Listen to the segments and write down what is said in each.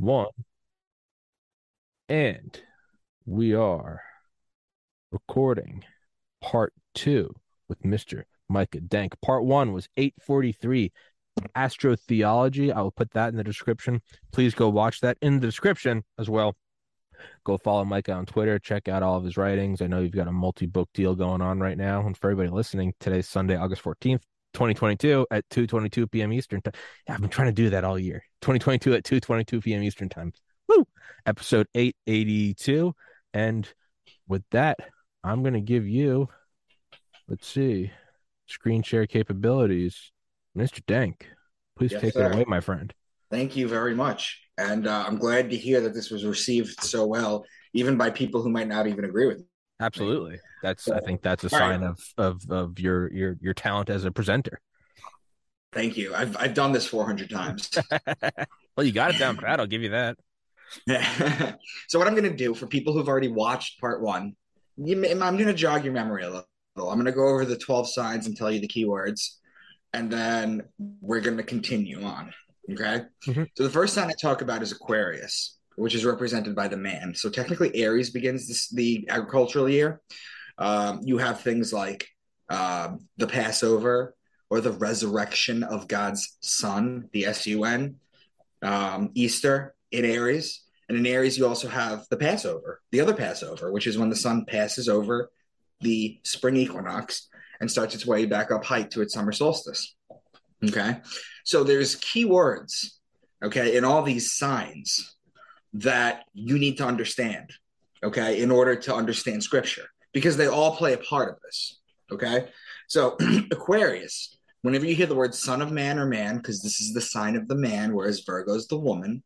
1, and we are recording part 2 with Mr. Micah Dank. Part 1 was 843 Astrotheology. I will put that in the description. Please go watch that in the description as well. Go follow Micah on Twitter. Check out all of his writings. I know you've got a multi-book deal going on right now. And for everybody listening, today's Sunday, August 14th, 2022 at 2:22 p.m. Eastern Time. Yeah, I've been trying to do that all year. 2022 at 2:22 p.m. Eastern Time. Woo! Episode 882. And with that, I'm going to give you, let's see, screen share capabilities. Mr. Dank, please take it away, my friend. Thank you very much. And I'm glad to hear that this was received so well, even by people who might not even agree with me. Absolutely. I think that's a sign of your talent as a presenter. Thank you. I've done this 400 times. Well, you got it down pat. I'll give you that. So what I'm going to do for people who've already watched part one, I'm going to jog your memory a little. I'm going to go over the 12 signs and tell you the keywords, and then we're going to continue on. Okay. Mm-hmm. So the first sign I talk about is Aquarius, which is represented by the man. So technically Aries begins the agricultural year. You have things like the Passover or the resurrection of God's son, the S-U-N, Easter in Aries. And in Aries, you also have the Passover, the other Passover, which is when the sun passes over the spring equinox and starts its way back up height to its summer solstice. Okay, so there's keywords, okay, in all these signs that you need to understand, okay, in order to understand scripture, because they all play a part of this, okay? So Aquarius, whenever you hear the word son of man or man, because this is the sign of the man, whereas Virgo is the woman,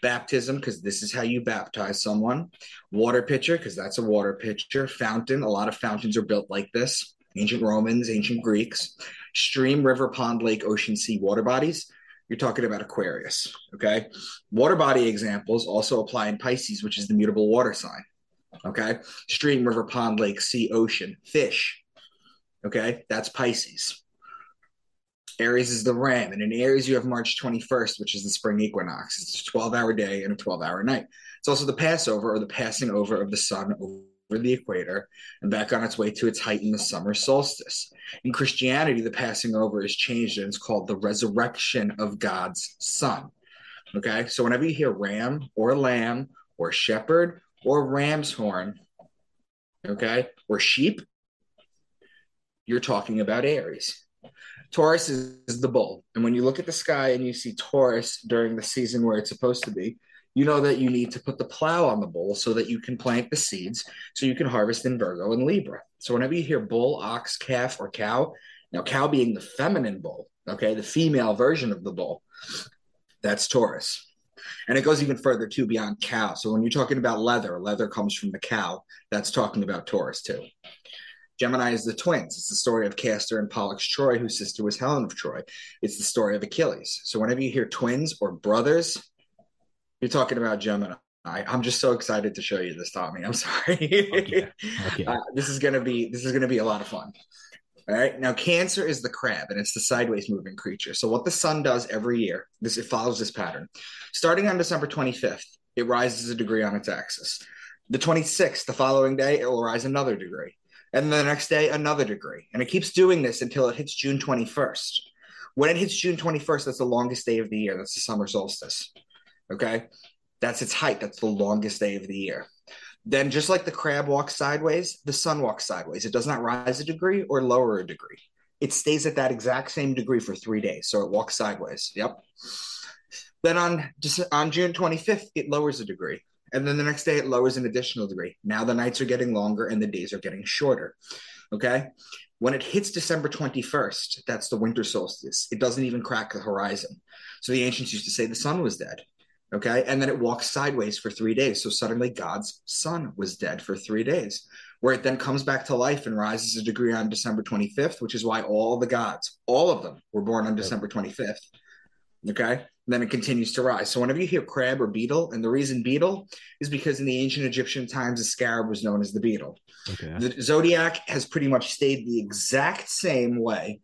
baptism, because this is how you baptize someone, water pitcher, because that's a water pitcher, fountain, a lot of fountains are built like this, ancient Romans, ancient Greeks, stream, river, pond, lake, ocean, sea, water bodies. You're talking about Aquarius, okay? Water body examples also apply in Pisces, which is the mutable water sign, okay? Stream, river, pond, lake, sea, ocean, fish, okay? That's Pisces. Aries is the ram, and in Aries you have March 21st, which is the spring equinox. It's a 12-hour day and a 12-hour night. It's also the Passover, or the passing over of the sun over the equator and back on its way to its height in the summer solstice. In Christianity, the passing over is changed and it's called the resurrection of God's son. Okay, so whenever you hear ram or lamb or shepherd or ram's horn, okay, or sheep, you're talking about Aries. Taurus is the bull. And when you look at the sky and you see Taurus during the season where it's supposed to be, you know that you need to put the plow on the bull so that you can plant the seeds so you can harvest in Virgo and Libra. So whenever you hear bull, ox, calf, or cow, now cow being the feminine bull, okay, the female version of the bull, that's Taurus. And it goes even further, too, beyond cow. So when you're talking about leather, leather comes from the cow. That's talking about Taurus, too. Gemini is the twins. It's the story of Castor and Pollux Troy, whose sister was Helen of Troy. It's the story of Achilles. So whenever you hear twins or brothers, you're talking about Gemini. I'm just so excited to show you this, Tommy. I'm sorry. Okay. This is gonna be a lot of fun. All right. Now, Cancer is the crab, and it's the sideways moving creature. So what the sun does every year, it follows this pattern. Starting on December 25th, it rises a degree on its axis. The 26th, the following day, it will rise another degree. And the next day, another degree. And it keeps doing this until it hits June 21st. When it hits June 21st, that's the longest day of the year. That's the summer solstice. Okay, that's its height. That's the longest day of the year. Then just like the crab walks sideways, the sun walks sideways. It does not rise a degree or lower a degree. It stays at that exact same degree for 3 days. So it walks sideways. Yep. Then on June 25th, it lowers a degree. And then the next day, it lowers an additional degree. Now the nights are getting longer and the days are getting shorter. Okay. When it hits December 21st, that's the winter solstice. It doesn't even crack the horizon. So the ancients used to say the sun was dead. Okay. And then it walks sideways for 3 days. So suddenly God's son was dead for 3 days, where it then comes back to life and rises a degree on December 25th, which is why all the gods, all of them, were born on December 25th. Okay. Then it continues to rise. So whenever you hear crab or beetle, and the reason beetle is because in the ancient Egyptian times, the scarab was known as the beetle. Okay. The zodiac has pretty much stayed the exact same way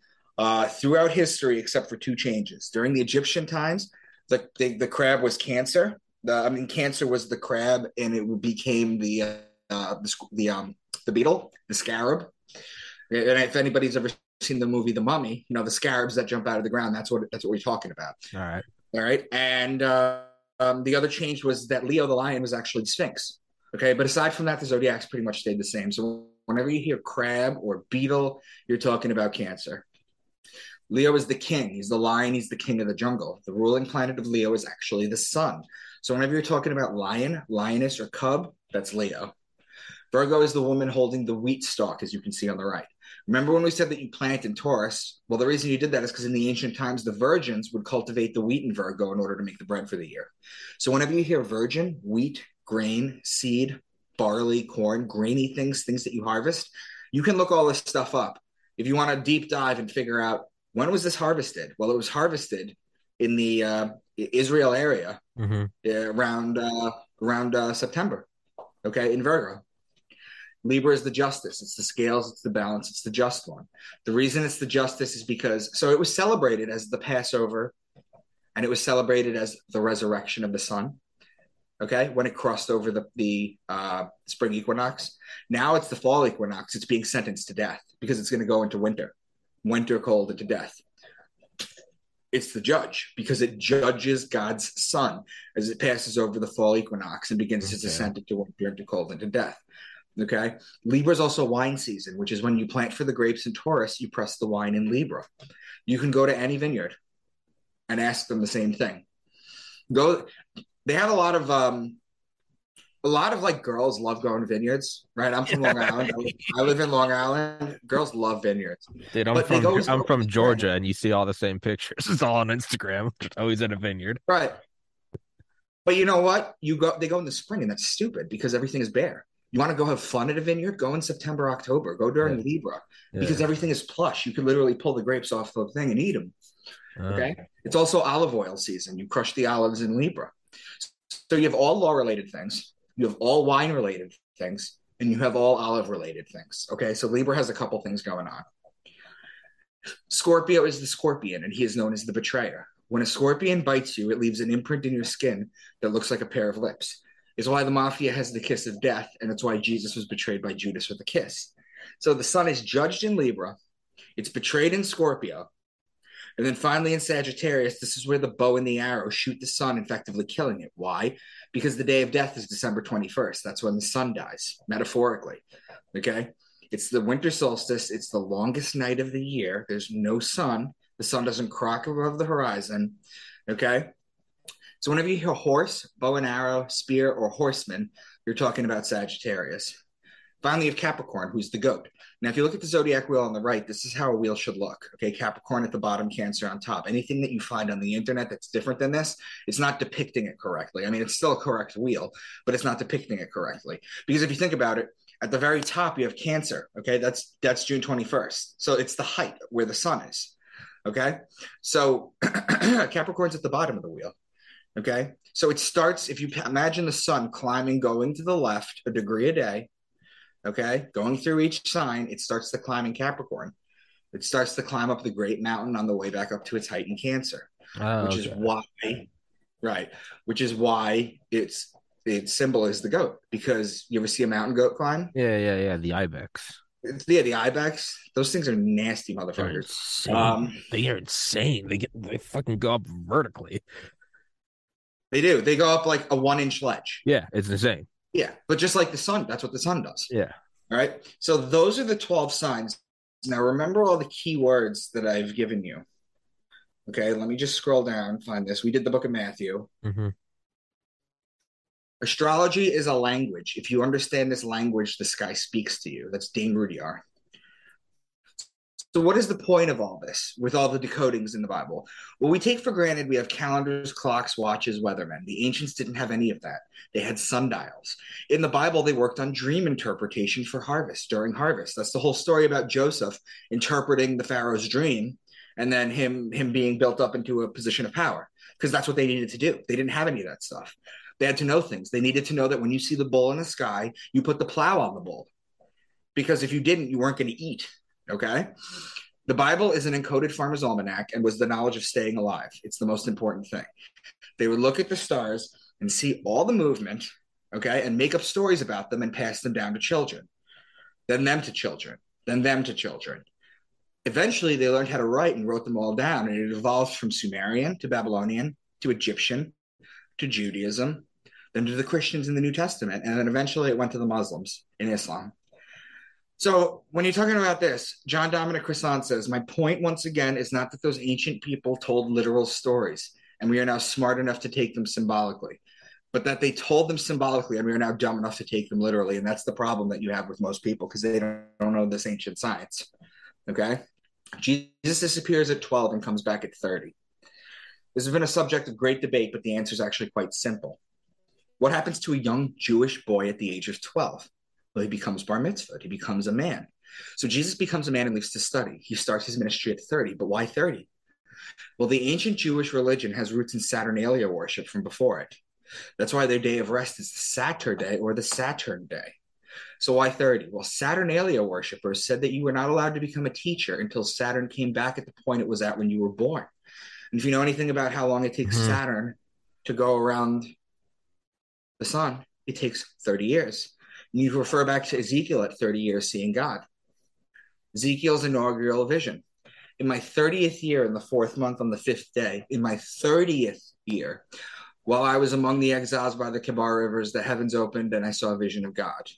throughout history, except for two changes. During the Egyptian times, the crab was Cancer, Cancer was the crab, and it became the beetle, the scarab. And if anybody's ever seen the movie The Mummy, you know, the scarabs that jump out of the ground, that's what we're talking about. All right. And the other change was that Leo the lion was actually Sphinx. Okay. But aside from that, the zodiacs pretty much stayed the same. So whenever you hear crab or beetle, you're talking about Cancer. Leo is the king. He's the lion. He's the king of the jungle. The ruling planet of Leo is actually the sun. So whenever you're talking about lion, lioness, or cub, that's Leo. Virgo is the woman holding the wheat stalk, as you can see on the right. Remember when we said that you plant in Taurus? Well, the reason you did that is because in the ancient times, the virgins would cultivate the wheat in Virgo in order to make the bread for the year. So whenever you hear virgin, wheat, grain, seed, barley, corn, grainy things, things that you harvest, you can look all this stuff up. If you want to deep dive and figure out, when was this harvested? Well, it was harvested in the Israel area around September, okay, in Virgo. Libra is the justice. It's the scales. It's the balance. It's the just one. The reason it's the justice is because, so it was celebrated as the Passover, and it was celebrated as the resurrection of the sun, okay, when it crossed over the spring equinox. Now it's the fall equinox. It's being sentenced to death because it's going to go into winter cold into death. It's the judge because it judges God's son as it passes over the fall equinox and begins its ascent into winter, into cold, into death. Okay. Libra is also wine season, which is when you plant for the grapes in Taurus, you press the wine in Libra. You can go to any vineyard and ask them the same thing. They have a lot of like girls love going to vineyards, right? I'm from Long Island. I live in Long Island. Girls love vineyards. Dude, I'm from Georgia, and you see all the same pictures. It's all on Instagram. Always at a vineyard. Right. But you know what? They go in the spring, and that's stupid because everything is bare. You want to go have fun at a vineyard? Go in September, October. Go during Libra because everything is plush. You can literally pull the grapes off the thing and eat them. Okay. It's also olive oil season. You crush the olives in Libra. So you have all law-related things. You have all wine-related things, and you have all olive-related things. Okay. So Libra has a couple things going on. Scorpio is the scorpion, and he is known as the betrayer. When a scorpion bites you, it leaves an imprint in your skin that looks like a pair of lips. Is why the mafia has the kiss of death, and it's why Jesus was betrayed by Judas with a kiss. So the sun is judged in Libra, it's betrayed in Scorpio, and then finally in Sagittarius, this is where the bow and the arrow shoot the sun, effectively killing it. Why? Because the day of death is December 21st. That's when the sun dies, metaphorically. Okay? It's the winter solstice. It's the longest night of the year. There's no sun. The sun doesn't crack above the horizon. Okay? So whenever you hear horse, bow and arrow, spear, or horseman, you're talking about Sagittarius. Finally, you have Capricorn, who's the goat. Now, if you look at the zodiac wheel on the right, this is how a wheel should look. Okay, Capricorn at the bottom, Cancer on top. Anything that you find on the internet that's different than this, it's not depicting it correctly. I mean, it's still a correct wheel, but it's not depicting it correctly. Because if you think about it, at the very top, you have Cancer. Okay, that's June 21st. So it's the height where the sun is. Okay, so Capricorn's at the bottom of the wheel. Okay, so it starts, if you imagine the sun climbing, going to the left a degree a day, okay, going through each sign, it starts the climb in Capricorn. It starts to climb up the great mountain on the way back up to its height in Cancer, which is why its symbol is the goat, because you ever see a mountain goat climb? Yeah, the ibex. Yeah, the ibex. Those things are nasty motherfuckers. They are insane. They fucking go up vertically. They do. They go up like a 1-inch ledge. Yeah, it's insane. Yeah, but just like the sun, that's what the sun does. Yeah. All right. So those are the 12 signs. Now remember all the key words that I've given you. Okay, let me just scroll down and find this. We did the Book of Matthew. Mm-hmm. Astrology is a language. If you understand this language, the sky speaks to you. That's Dane Rudyard. So what is the point of all this with all the decodings in the Bible? Well, we take for granted we have calendars, clocks, watches, weathermen. The ancients didn't have any of that. They had sundials. In the Bible, they worked on dream interpretation for harvest, during harvest. That's the whole story about Joseph interpreting the Pharaoh's dream and then him being built up into a position of power, because that's what they needed to do. They didn't have any of that stuff. They had to know things. They needed to know that when you see the bull in the sky, you put the plow on the bull, because if you didn't, you weren't going to eat. Okay. The Bible is an encoded farmer's almanac and was the knowledge of staying alive. It's the most important thing. They would look at the stars and see all the movement, okay, and make up stories about them and pass them down to children, then them to children, then them to children. Eventually, they learned how to write and wrote them all down, and it evolved from Sumerian to Babylonian to Egyptian to Judaism, then to the Christians in the New Testament, and then eventually it went to the Muslims in Islam. So when you're talking about this, John Dominic Crissant says, my point once again is not that those ancient people told literal stories and we are now smart enough to take them symbolically, but that they told them symbolically and we are now dumb enough to take them literally. And that's the problem that you have with most people because they don't know this ancient science. Okay. Jesus disappears at 12 and comes back at 30. This has been a subject of great debate, but the answer is actually quite simple. What happens to a young Jewish boy at the age of 12? Well, he becomes bar mitzvah. He becomes a man. So Jesus becomes a man and leaves to study. He starts his ministry at 30. But why 30? Well, the ancient Jewish religion has roots in Saturnalia worship from before it. That's why their day of rest is the Saturday or the Saturn day. So why 30? Well, Saturnalia worshipers said that you were not allowed to become a teacher until Saturn came back at the point it was at when you were born. And if you know anything about how long it takes Saturn to go around the sun, it takes 30 years. You refer back to Ezekiel at 30 years seeing God. Ezekiel's inaugural vision. In my 30th year, in the fourth month, on the fifth day, in my 30th year, while I was among the exiles by the Kibar rivers, the heavens opened and I saw a vision of God.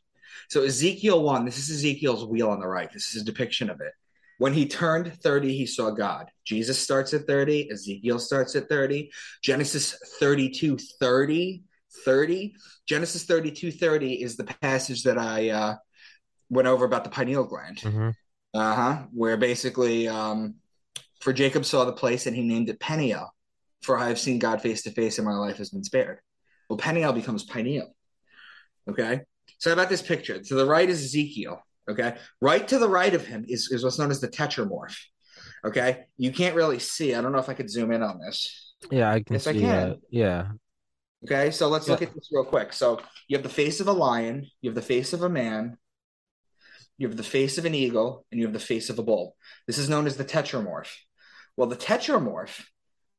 So Ezekiel 1, this is Ezekiel's wheel on the right. This is a depiction of it. When he turned 30, he saw God. Jesus starts at 30. Ezekiel starts at 30. Genesis 32, 30. 30. Genesis 32:30 is the passage that I went over about the pineal gland, where basically for Jacob saw the place and he named it Peniel, for I have seen God face to face and my life has been spared. Well, Peniel becomes pineal. Okay, so how about this picture? To the right is Ezekiel. Okay, right to the right of him is what's known as the tetramorph. Okay, you can't really see. I don't know if I could zoom in on this. Yeah, I can. Yes, see I can. That. Yeah. Okay, so let's look at this real quick. So you have the face of a lion, you have the face of a man, you have the face of an eagle, and you have the face of a bull. This is known as the tetramorph. Well, the tetramorph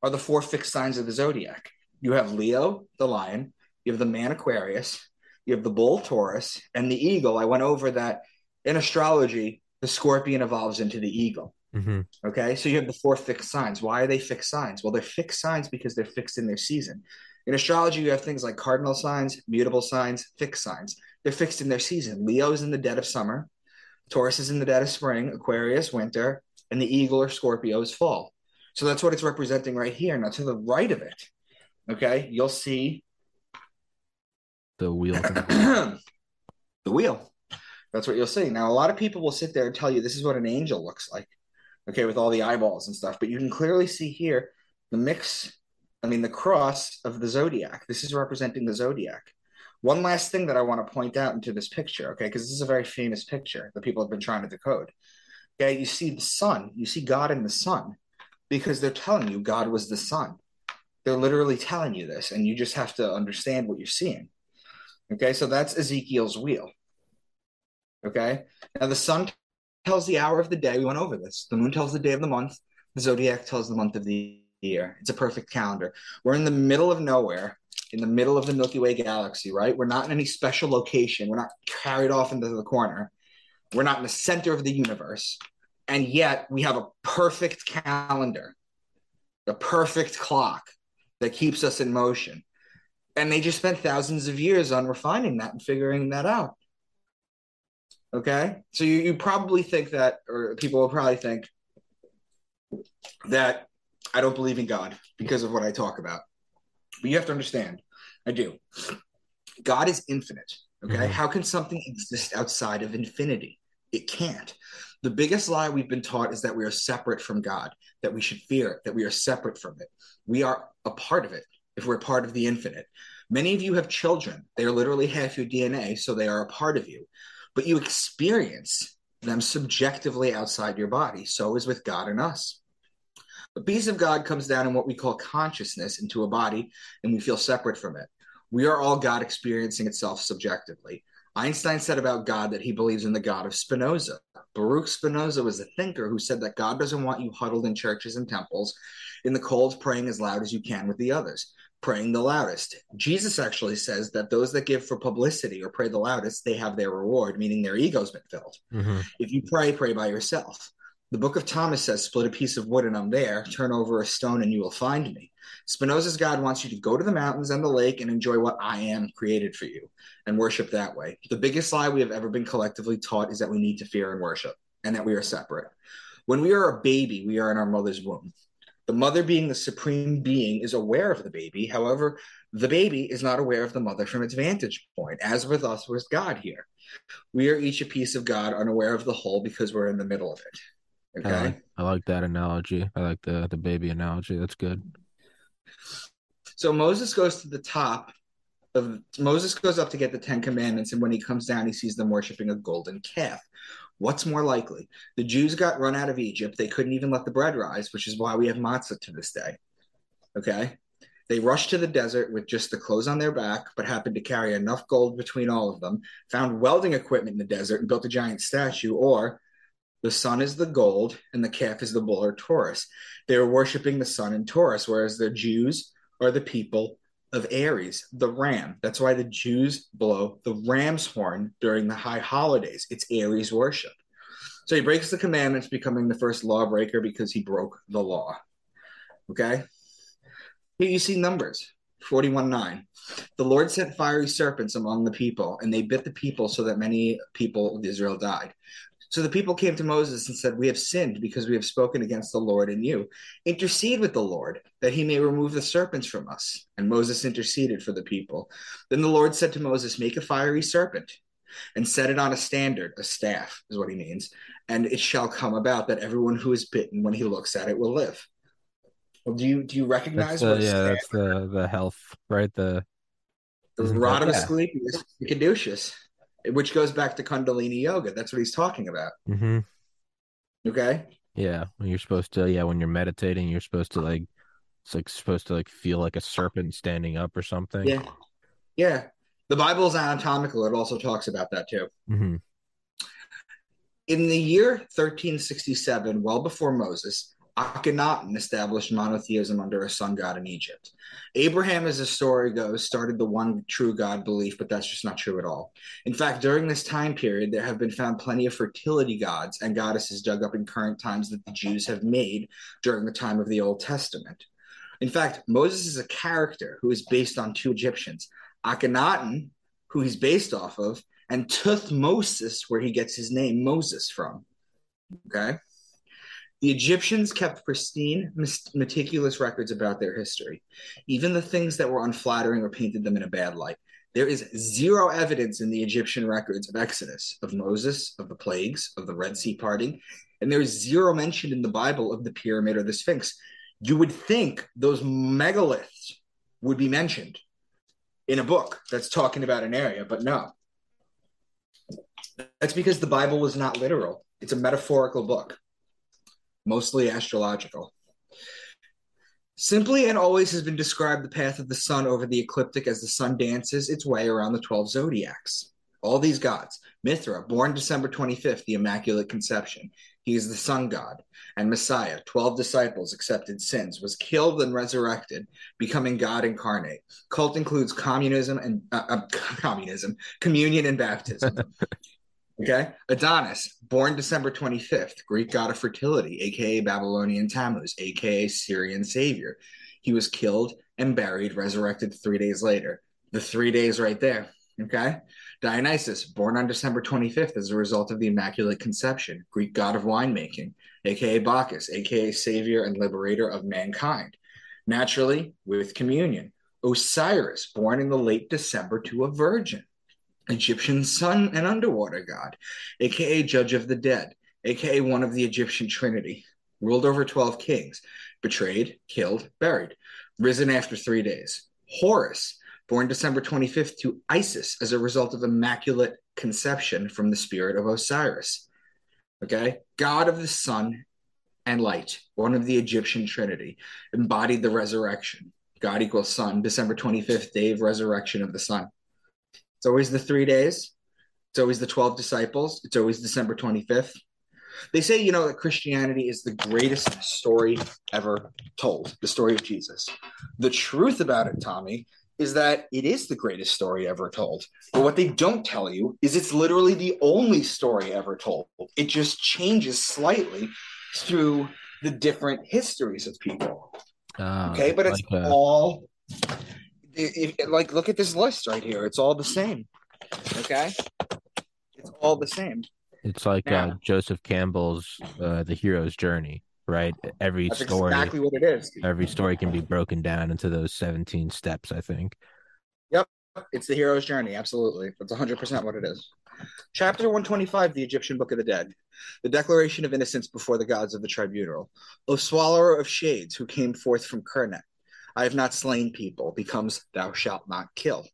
are the four fixed signs of the zodiac. You have Leo, the lion, you have the man Aquarius, you have the bull Taurus, and the eagle. I went over that in astrology, the scorpion evolves into the eagle. Mm-hmm. Okay, so you have the four fixed signs. Why are they fixed signs? Well, they're fixed signs because they're fixed in their season. In astrology, you have things like cardinal signs, mutable signs, fixed signs. They're fixed in their season. Leo is in the dead of summer. Taurus is in the dead of spring. Aquarius, winter. And the eagle or Scorpio is fall. So that's what it's representing right here. Now, to the right of it, okay, you'll see the wheel. The wheel. That's what you'll see. Now, a lot of people will sit there and tell you this is what an angel looks like, okay, with all the eyeballs and stuff. But you can clearly see here the mix – the cross of the zodiac. This is representing the zodiac. One last thing that I want to point out into this picture, okay, because this is a very famous picture that people have been trying to decode. Okay, you see the sun, you see God in the sun, because they're telling you God was the sun. They're literally telling you this, and you just have to understand what you're seeing. Okay, so that's Ezekiel's wheel. Okay, now the sun tells the hour of the day. We went over this. The moon tells the day of the month. The zodiac tells the month of the year. It's a perfect calendar. We're in the middle of nowhere, in the middle of the Milky Way galaxy, right? We're not in any special location. We're not carried off into the corner. We're not in the center of the universe. And yet we have a perfect calendar, a perfect clock that keeps us in motion. And they just spent thousands of years on refining that and figuring that out. Okay? So you probably think that, or people will probably think that I don't believe in God because of what I talk about. But you have to understand, I do. God is infinite, okay? Mm-hmm. How can something exist outside of infinity? It can't. The biggest lie we've been taught is that we are separate from God, that we should fear it, that we are separate from it. We are a part of it if we're part of the infinite. Many of you have children. They are literally half your DNA, so they are a part of you. But you experience them subjectively outside your body. So is with God and us. The peace of God comes down in what we call consciousness into a body, and we feel separate from it. We are all God experiencing itself subjectively. Einstein said about God that he believes in the God of Spinoza. Baruch Spinoza was a thinker who said that God doesn't want you huddled in churches and temples in the cold, praying as loud as you can with the others. praying the loudest. Jesus actually says that those that give for publicity or pray the loudest, they have their reward, meaning their ego's been filled. Mm-hmm. If you pray, pray by yourself. The Book of Thomas says, split a piece of wood and I'm there, turn over a stone and you will find me. Spinoza's God wants you to go to the mountains and the lake and enjoy what I am created for you and worship that way. The biggest lie we have ever been collectively taught is that we need to fear and worship and that we are separate. When we are a baby, we are in our mother's womb. The mother, being the supreme being, is aware of the baby. However, the baby is not aware of the mother from its vantage point. As with us, was God here. We are each a piece of God, unaware of the whole because we're in the middle of it. Okay. I like that analogy. I like the baby analogy. That's good. So Moses goes to the top of Moses goes up to get the Ten Commandments, and when he comes down, he sees them worshiping a golden calf. What's more likely? The Jews got run out of Egypt. They couldn't even let the bread rise, which is why we have matzah to this day. Okay? They rushed to the desert with just the clothes on their back, but happened to carry enough gold between all of them, found welding equipment in the desert, and built a giant statue, or the sun is the gold and the calf is the bull or Taurus. They were worshiping the sun and Taurus, whereas the Jews are the people of Aries, the ram. That's why the Jews blow the ram's horn during the high holidays. It's Aries worship. So he breaks the commandments, becoming the first lawbreaker because he broke the law. Okay? Here you see Numbers 41:9. The Lord sent fiery serpents among the people, and they bit the people so that many people of Israel died. So the people came to Moses and said, we have sinned because we have spoken against the Lord and you. Intercede with the Lord that he may remove the serpents from us. And Moses interceded for the people. Then the Lord said to Moses, make a fiery serpent and set it on a standard, a staff is what he means. And it shall come about that everyone who is bitten when he looks at it will live. Well, do you recognize what yeah, that's the health, right? The Rod of Asclepius, the caduceus. Which goes back to Kundalini yoga. That's what he's talking about. Mm-hmm. Okay. Yeah. You're supposed to, when you're meditating, you're supposed to supposed to feel like a serpent standing up or something. Yeah. Yeah. The Bible's anatomical. It also talks about that too. Mm-hmm. In the year 1367, well before Moses, Akhenaten established monotheism under a sun god in Egypt. Abraham, as the story goes, started the one true God belief, but that's just not true at all. In fact, during this time period, there have been found plenty of fertility gods and goddesses dug up in current times that the Jews have made during the time of the Old Testament. In fact, Moses is a character who is based on two Egyptians, Akhenaten, who he's based off of, and Thutmosis, where he gets his name Moses from. Okay? The Egyptians kept pristine, meticulous records about their history, even the things that were unflattering or painted them in a bad light. There is zero evidence in the Egyptian records of Exodus, of Moses, of the plagues, of the Red Sea parting, and there is zero mention in the Bible of the pyramid or the Sphinx. You would think those megaliths would be mentioned in a book that's talking about an area, but no. That's because the Bible was not literal. It's a metaphorical book. Mostly astrological. Simply and always has been described the path of the sun over the ecliptic as the sun dances its way around the 12 zodiacs. All these gods, Mithra, born December 25th, the Immaculate Conception. He is the sun god. And Messiah, 12 disciples, accepted sins, was killed and resurrected, becoming God incarnate. Cult includes communion and baptism. Okay, Adonis, born December 25th, Greek god of fertility, a.k.a. Babylonian Tammuz, a.k.a. Syrian savior. He was killed and buried, resurrected 3 days later. The 3 days right there, okay? Dionysus, born on December 25th as a result of the Immaculate Conception, Greek god of winemaking, a.k.a. Bacchus, a.k.a. savior and liberator of mankind. Naturally, with communion. Osiris, born in the late December to a virgin. Egyptian sun and underwater god, a.k.a. judge of the dead, a.k.a. one of the Egyptian trinity, ruled over 12 kings, betrayed, killed, buried, risen after 3 days. Horus, born December 25th to Isis as a result of Immaculate Conception from the spirit of Osiris, okay? God of the sun and light, one of the Egyptian trinity, embodied the resurrection. God equals sun, December 25th, day of resurrection of the sun. It's always the 3 days. It's always the 12 disciples. It's always December 25th. They say, you know, that Christianity is the greatest story ever told, the story of Jesus. The truth about it, Tommy, is that it is the greatest story ever told. But what they don't tell you is it's literally the only story ever told. It just changes slightly through the different histories of people. Okay, but it's like all like, look at this list right here. It's all the same. Okay, it's all the same. It's like Joseph Campbell's The Hero's Journey, right? Every That's story, exactly what it is. Every story can be broken down into those 17 steps, I think. Yep, it's The Hero's Journey, absolutely. That's 100% what it is. Chapter 125, The Egyptian Book of the Dead. The Declaration of Innocence Before the Gods of the Tribunal. O Swallower of Shades, who came forth from Kernet, I have not slain people, becomes Thou Shalt Not Kill.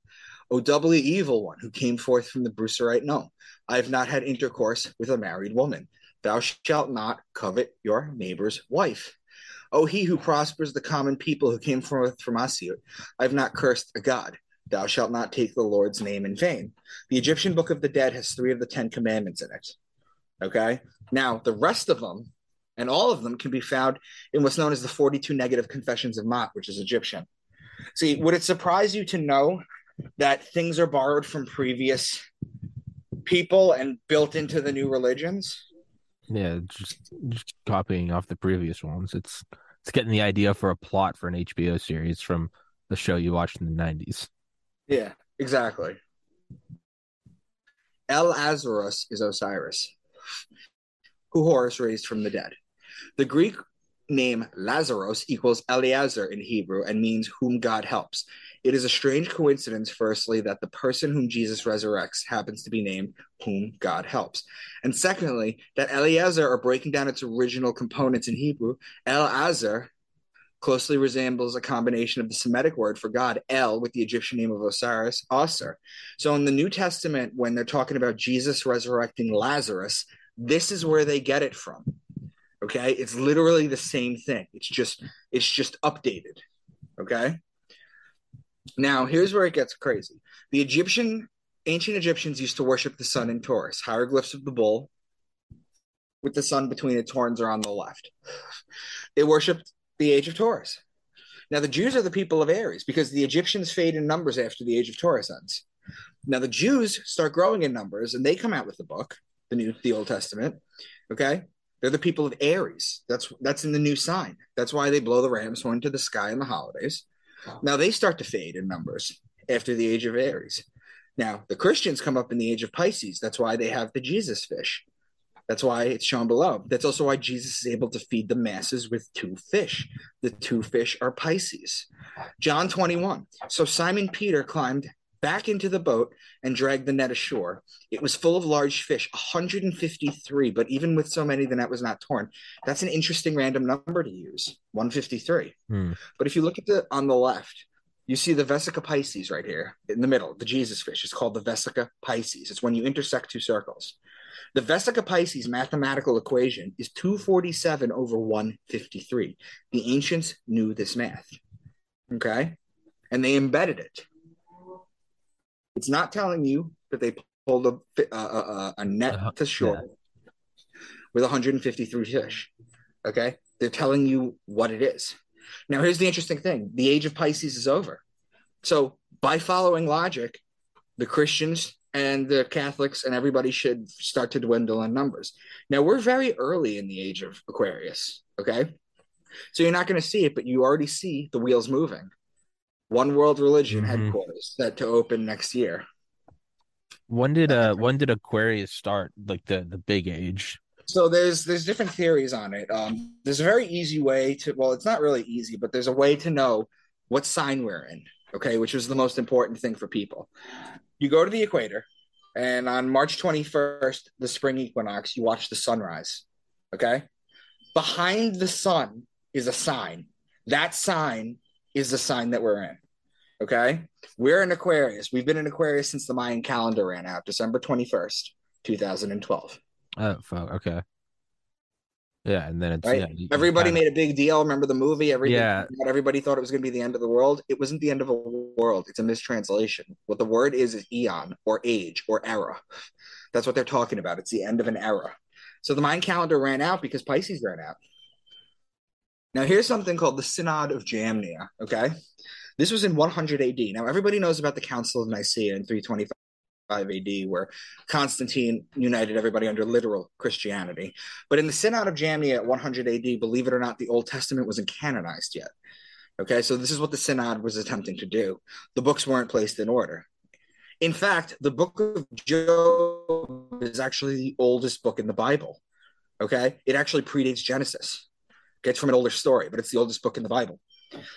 O doubly evil one, who came forth from the Brucerite Nome, I have not had intercourse with a married woman. Thou shalt not covet your neighbor's wife. O he who prospers the common people, who came forth from Asiut, I have not cursed a god. Thou shalt not take the Lord's name in vain. The Egyptian Book of the Dead has 3 of the 10 commandments in it. Okay? Now, the rest of them, and all of them, can be found in what's known as the 42 Negative Confessions of Mott, which is Egyptian. See, would it surprise you to know that things are borrowed from previous people and built into the new religions? Yeah, just copying off the previous ones. It's getting the idea for a plot for an HBO series from the show you watched in the 90s. Yeah, exactly. El-Azarus is Osiris, who Horus raised from the dead. The Greek name Lazarus equals Eleazar in Hebrew and means whom God helps. It is a strange coincidence, firstly, that the person whom Jesus resurrects happens to be named whom God helps. And secondly, that Eleazar, or breaking down its original components in Hebrew, El-Azar, closely resembles a combination of the Semitic word for God, El, with the Egyptian name of Osiris, Osir. So in the New Testament, when they're talking about Jesus resurrecting Lazarus, this is where they get it from. Okay, it's literally the same thing. It's just updated. Okay. Now here's where it gets crazy. The ancient Egyptians used to worship the sun in Taurus, hieroglyphs of the bull, with the sun between its horns or on the left. They worshipped the age of Taurus. Now the Jews are the people of Aries, because the Egyptians fade in numbers after the age of Taurus ends. Now the Jews start growing in numbers, and they come out with the book, the Old Testament. Okay. They're the people of Aries. That's in the new sign. That's why they blow the ram's horn to the sky in the holidays. Now they start to fade in numbers after the age of Aries. Now the Christians come up in the age of Pisces. That's why they have the Jesus fish. That's why it's shown below. That's also why Jesus is able to feed the masses with 2 fish. The 2 fish are Pisces. John 21. So Simon Peter climbed back into the boat and dragged the net ashore. It was full of large fish, 153, but even with so many, the net was not torn. That's an interesting random number to use, 153. But if you look at on the left, you see the Vesica Pisces right here in the middle, the Jesus fish. It's called the Vesica Pisces. It's when you intersect 2 circles. The Vesica Pisces mathematical equation is 247 over 153. The ancients knew this math, okay? And they embedded it. It's not telling you that they pulled a net to shore with 153 fish, okay? They're telling you what it is. Now, here's the interesting thing. The age of Pisces is over. So by following logic, the Christians and the Catholics and everybody should start to dwindle in numbers. Now, we're very early in the age of Aquarius, okay? So you're not going to see it, but you already see the wheels moving. One World Religion headquarters set to open next year. When did Aquarius start, like the big age? So there's different theories on it. There's a very easy way to, well, it's not really easy, but there's a way to know what sign we're in, okay, which is the most important thing for people. You go to the equator, and on March 21st, the spring equinox, you watch the sunrise, okay? Behind the sun is a sign. That sign is the sign that we're in. Okay, we're in Aquarius. We've been in Aquarius since the Mayan calendar ran out, December 21st, 2012. Oh, fuck. Okay. Yeah, and then it's right? Yeah, everybody made a big deal. Remember the movie? Everybody thought it was going to be the end of the world. It wasn't the end of a world. It's a mistranslation. What the word is eon, or age, or era. That's what they're talking about. It's the end of an era. So the Mayan calendar ran out because Pisces ran out. Now, here's something called the Synod of Jamnia, okay? This was in 100 AD. Now, everybody knows about the Council of Nicaea in 325 AD, where Constantine united everybody under literal Christianity. But in the Synod of Jamnia at 100 AD, believe it or not, the Old Testament wasn't canonized yet, okay? So this is what the Synod was attempting to do. The books weren't placed in order. In fact, the book of Job is actually the oldest book in the Bible, okay? It actually predates Genesis. It's from an older story, but it's the oldest book in the Bible.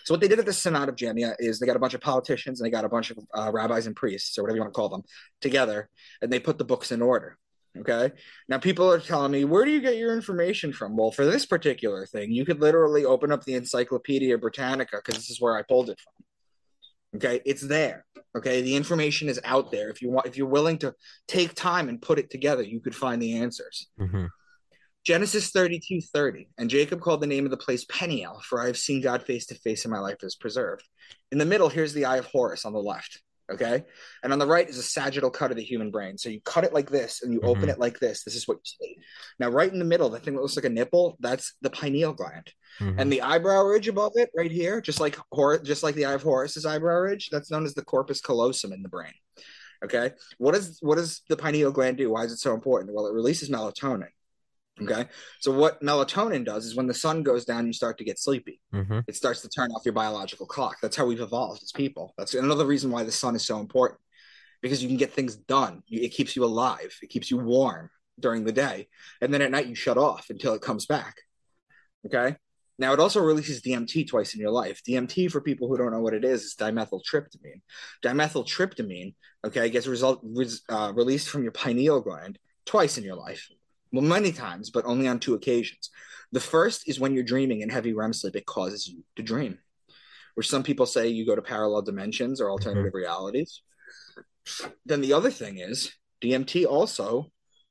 So what they did at the Synod of Jamnia is they got a bunch of politicians and they got a bunch of rabbis and priests, or whatever you want to call them, together, and they put the books in order, okay? Now, people are telling me, where do you get your information from? Well, for this particular thing, you could literally open up the Encyclopedia Britannica, because this is where I pulled it from. Okay, it's there. Okay, the information is out there. If you want, if you're willing to take time and put it together, you could find the answers. Mm-hmm. Genesis 32:30, and Jacob called the name of the place Peniel, for I have seen God face to face, and my life is preserved. In the middle, here's the eye of Horus on the left, okay? And on the right is a sagittal cut of the human brain. So you cut it like this, and you mm-hmm. open it like this. This is what you see. Now, right in the middle, the thing that looks like a nipple, that's the pineal gland. Mm-hmm. And the eyebrow ridge above it right here, just like the eye of Horus's eyebrow ridge, that's known as the corpus callosum in the brain, okay? What does the pineal gland do? Why is it so important? Well, it releases melatonin. Okay, so what melatonin does is when the sun goes down, you start to get sleepy. Mm-hmm. It starts to turn off your biological clock. That's how we've evolved as people. That's another reason why the sun is so important, because you can get things done. It keeps you alive. It keeps you warm during the day. And then at night, you shut off until it comes back. Okay, now it also releases DMT twice in your life. DMT, for people who don't know what it is dimethyltryptamine. Dimethyltryptamine, okay, gets released from your pineal gland twice in your life. Well, many times, but only on two occasions. The first is when you're dreaming in heavy REM sleep, it causes you to dream, which some people say you go to parallel dimensions or alternative mm-hmm. realities. Then the other thing is DMT also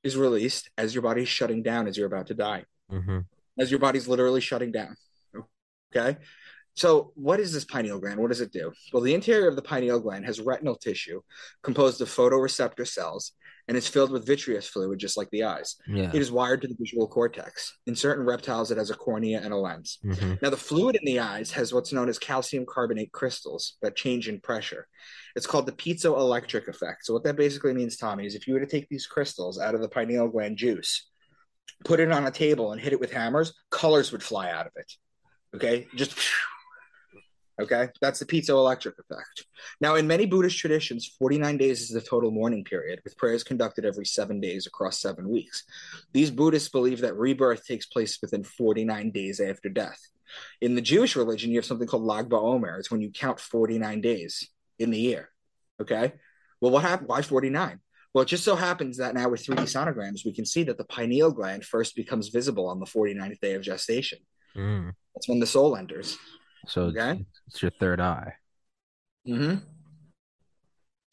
is released as your body's shutting down as you're about to die, mm-hmm. as your body's literally shutting down. Okay. So what is this pineal gland? What does it do? Well, the interior of the pineal gland has retinal tissue composed of photoreceptor cells, and it's filled with vitreous fluid, just like the eyes. Yeah. It is wired to the visual cortex. In certain reptiles, it has a cornea and a lens. Mm-hmm. Now, the fluid in the eyes has what's known as calcium carbonate crystals that change in pressure. It's called the piezoelectric effect. So what that basically means, Tommy, is if you were to take these crystals out of the pineal gland juice, put it on a table and hit it with hammers, colors would fly out of it. Okay? Just... Okay, that's the piezoelectric effect. Now, in many Buddhist traditions, 49 days is the total mourning period, with prayers conducted every 7 days across 7 weeks. These Buddhists believe that rebirth takes place within 49 days after death. In the Jewish religion, you have something called Lag BaOmer. It's when you count 49 days in the year. Okay, well, what happened? Why 49? Well, it just so happens that now with 3D sonograms, we can see that the pineal gland first becomes visible on the 49th day of gestation. Mm. That's when the soul enters. So okay. It's your third eye. Mm-hmm.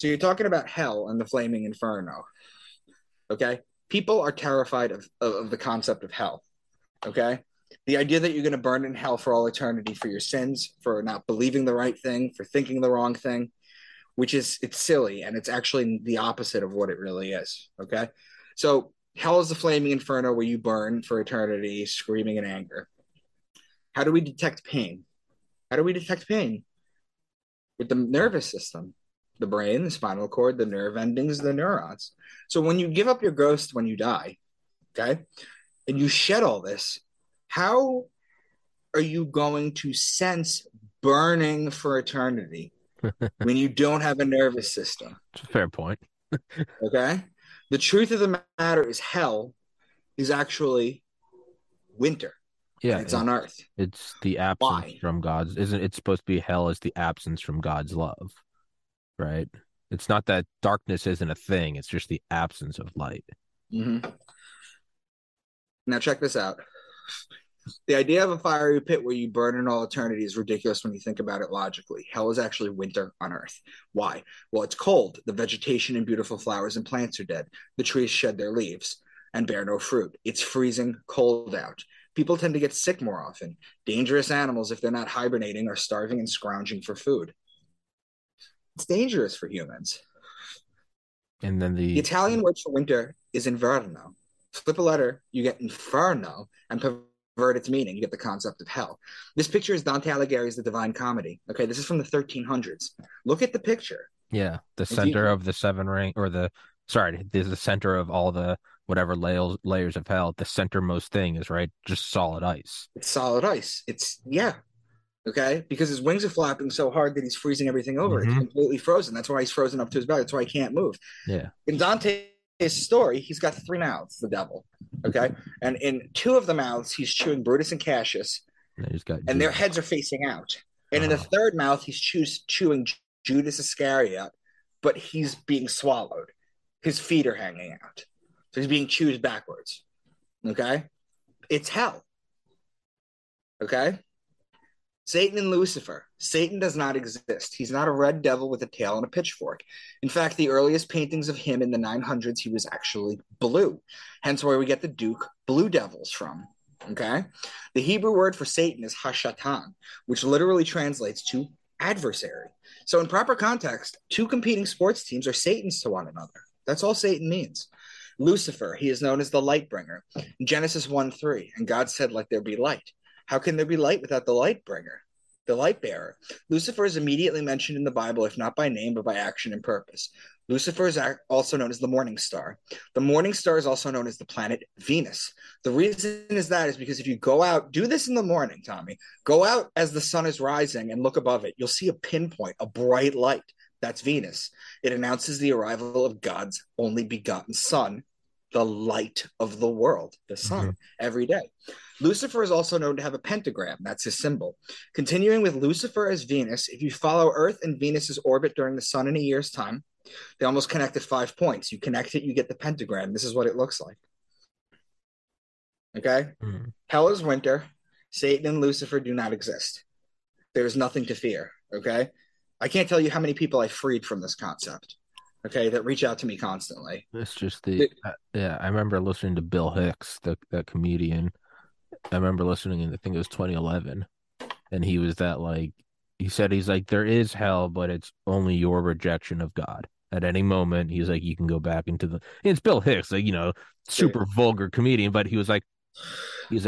So you're talking about hell and the flaming inferno. Okay? People are terrified of the concept of hell. Okay? The idea that you're going to burn in hell for all eternity for your sins, for not believing the right thing, for thinking the wrong thing, which is, it's silly, and it's actually the opposite of what it really is. Okay? So hell is the flaming inferno where you burn for eternity, screaming in anger. How do we detect pain? How do we detect pain? With the nervous system, the brain, the spinal cord, the nerve endings, the neurons. So when you give up your ghost when you die, okay, and you shed all this, how are you going to sense burning for eternity when you don't have a nervous system? That's a fair point. Okay? The truth of the matter is hell is actually winter. Yeah, it's on Earth. It's the absence from God's. Isn't it supposed to be hell as the absence from God's love, right? It's not that darkness isn't a thing. It's just the absence of light. Mm-hmm. Now check this out. The idea of a fiery pit where you burn in all eternity is ridiculous when you think about it logically. Hell is actually winter on Earth. Why? Well, it's cold. The vegetation and beautiful flowers and plants are dead. The trees shed their leaves and bear no fruit. It's freezing cold out. People tend to get sick more often. Dangerous animals, if they're not hibernating, are starving and scrounging for food. It's dangerous for humans. And then the Italian word for winter is inverno, Flip a letter, you get inferno, and pervert its meaning. You get the concept of hell. This picture is Dante Alighieri's The Divine Comedy. Okay, this is from the 1300s. Look at the picture. Yeah, the center of the seven ring, or the, sorry, this is the center of all the whatever layers of hell. The centermost thing is, right, just solid ice. It's solid ice. It's, yeah. Okay, because his wings are flapping so hard that he's freezing everything over. Mm-hmm. It's completely frozen. That's why he's frozen up to his belly. That's why he can't move. Yeah. In Dante's story, he's got three mouths, the devil. Okay, and in two of the mouths, he's chewing Brutus and Cassius, and their heads are facing out. And in the third mouth, he's chewing Judas Iscariot, but he's being swallowed. His feet are hanging out, so he's being chewed backwards. Okay, it's hell. Okay. Satan and Lucifer. Satan does not exist. He's not a red devil with a tail and a pitchfork. In fact, the earliest paintings of him in the 900s, he was actually blue, hence where we get the Duke Blue Devils from. Okay? The Hebrew word for Satan is ha-shatan, which literally translates to adversary. So in proper context, two competing sports teams are Satans to one another. That's all Satan means. Lucifer, he is known as the light bringer. Genesis 1:3, and God said, let there be light. How can there be light without the light bringer, the light bearer? Lucifer is immediately mentioned in the Bible, if not by name, but by action and purpose. Lucifer is also known as the morning star. The morning star is also known as the planet Venus. The reason is that is because if you go out, do this in the morning, Tommy, go out as the sun is rising and look above it, you'll see a pinpoint, a bright light. That's Venus. It announces the arrival of God's only begotten son, the light of the world, the sun, every day. Lucifer is also known to have a pentagram. That's his symbol. Continuing with Lucifer as Venus, if you follow Earth and Venus's orbit during the sun in a year's time, they almost connect at 5 points. You connect it, you get the pentagram. This is what it looks like. Okay? Mm-hmm. Hell is winter. Satan and Lucifer do not exist. There's nothing to fear. Okay? I can't tell you how many people I freed from this concept. Okay, that reach out to me constantly. It's just the yeah. I remember listening to Bill Hicks, that comedian. I remember listening in, I think it was 2011, and he was that, like, he said, he's like, there is hell, but it's only your rejection of God. At any moment, he's like, you can go back into the. It's Bill Hicks, like, you know, super vulgar comedian, but he was like,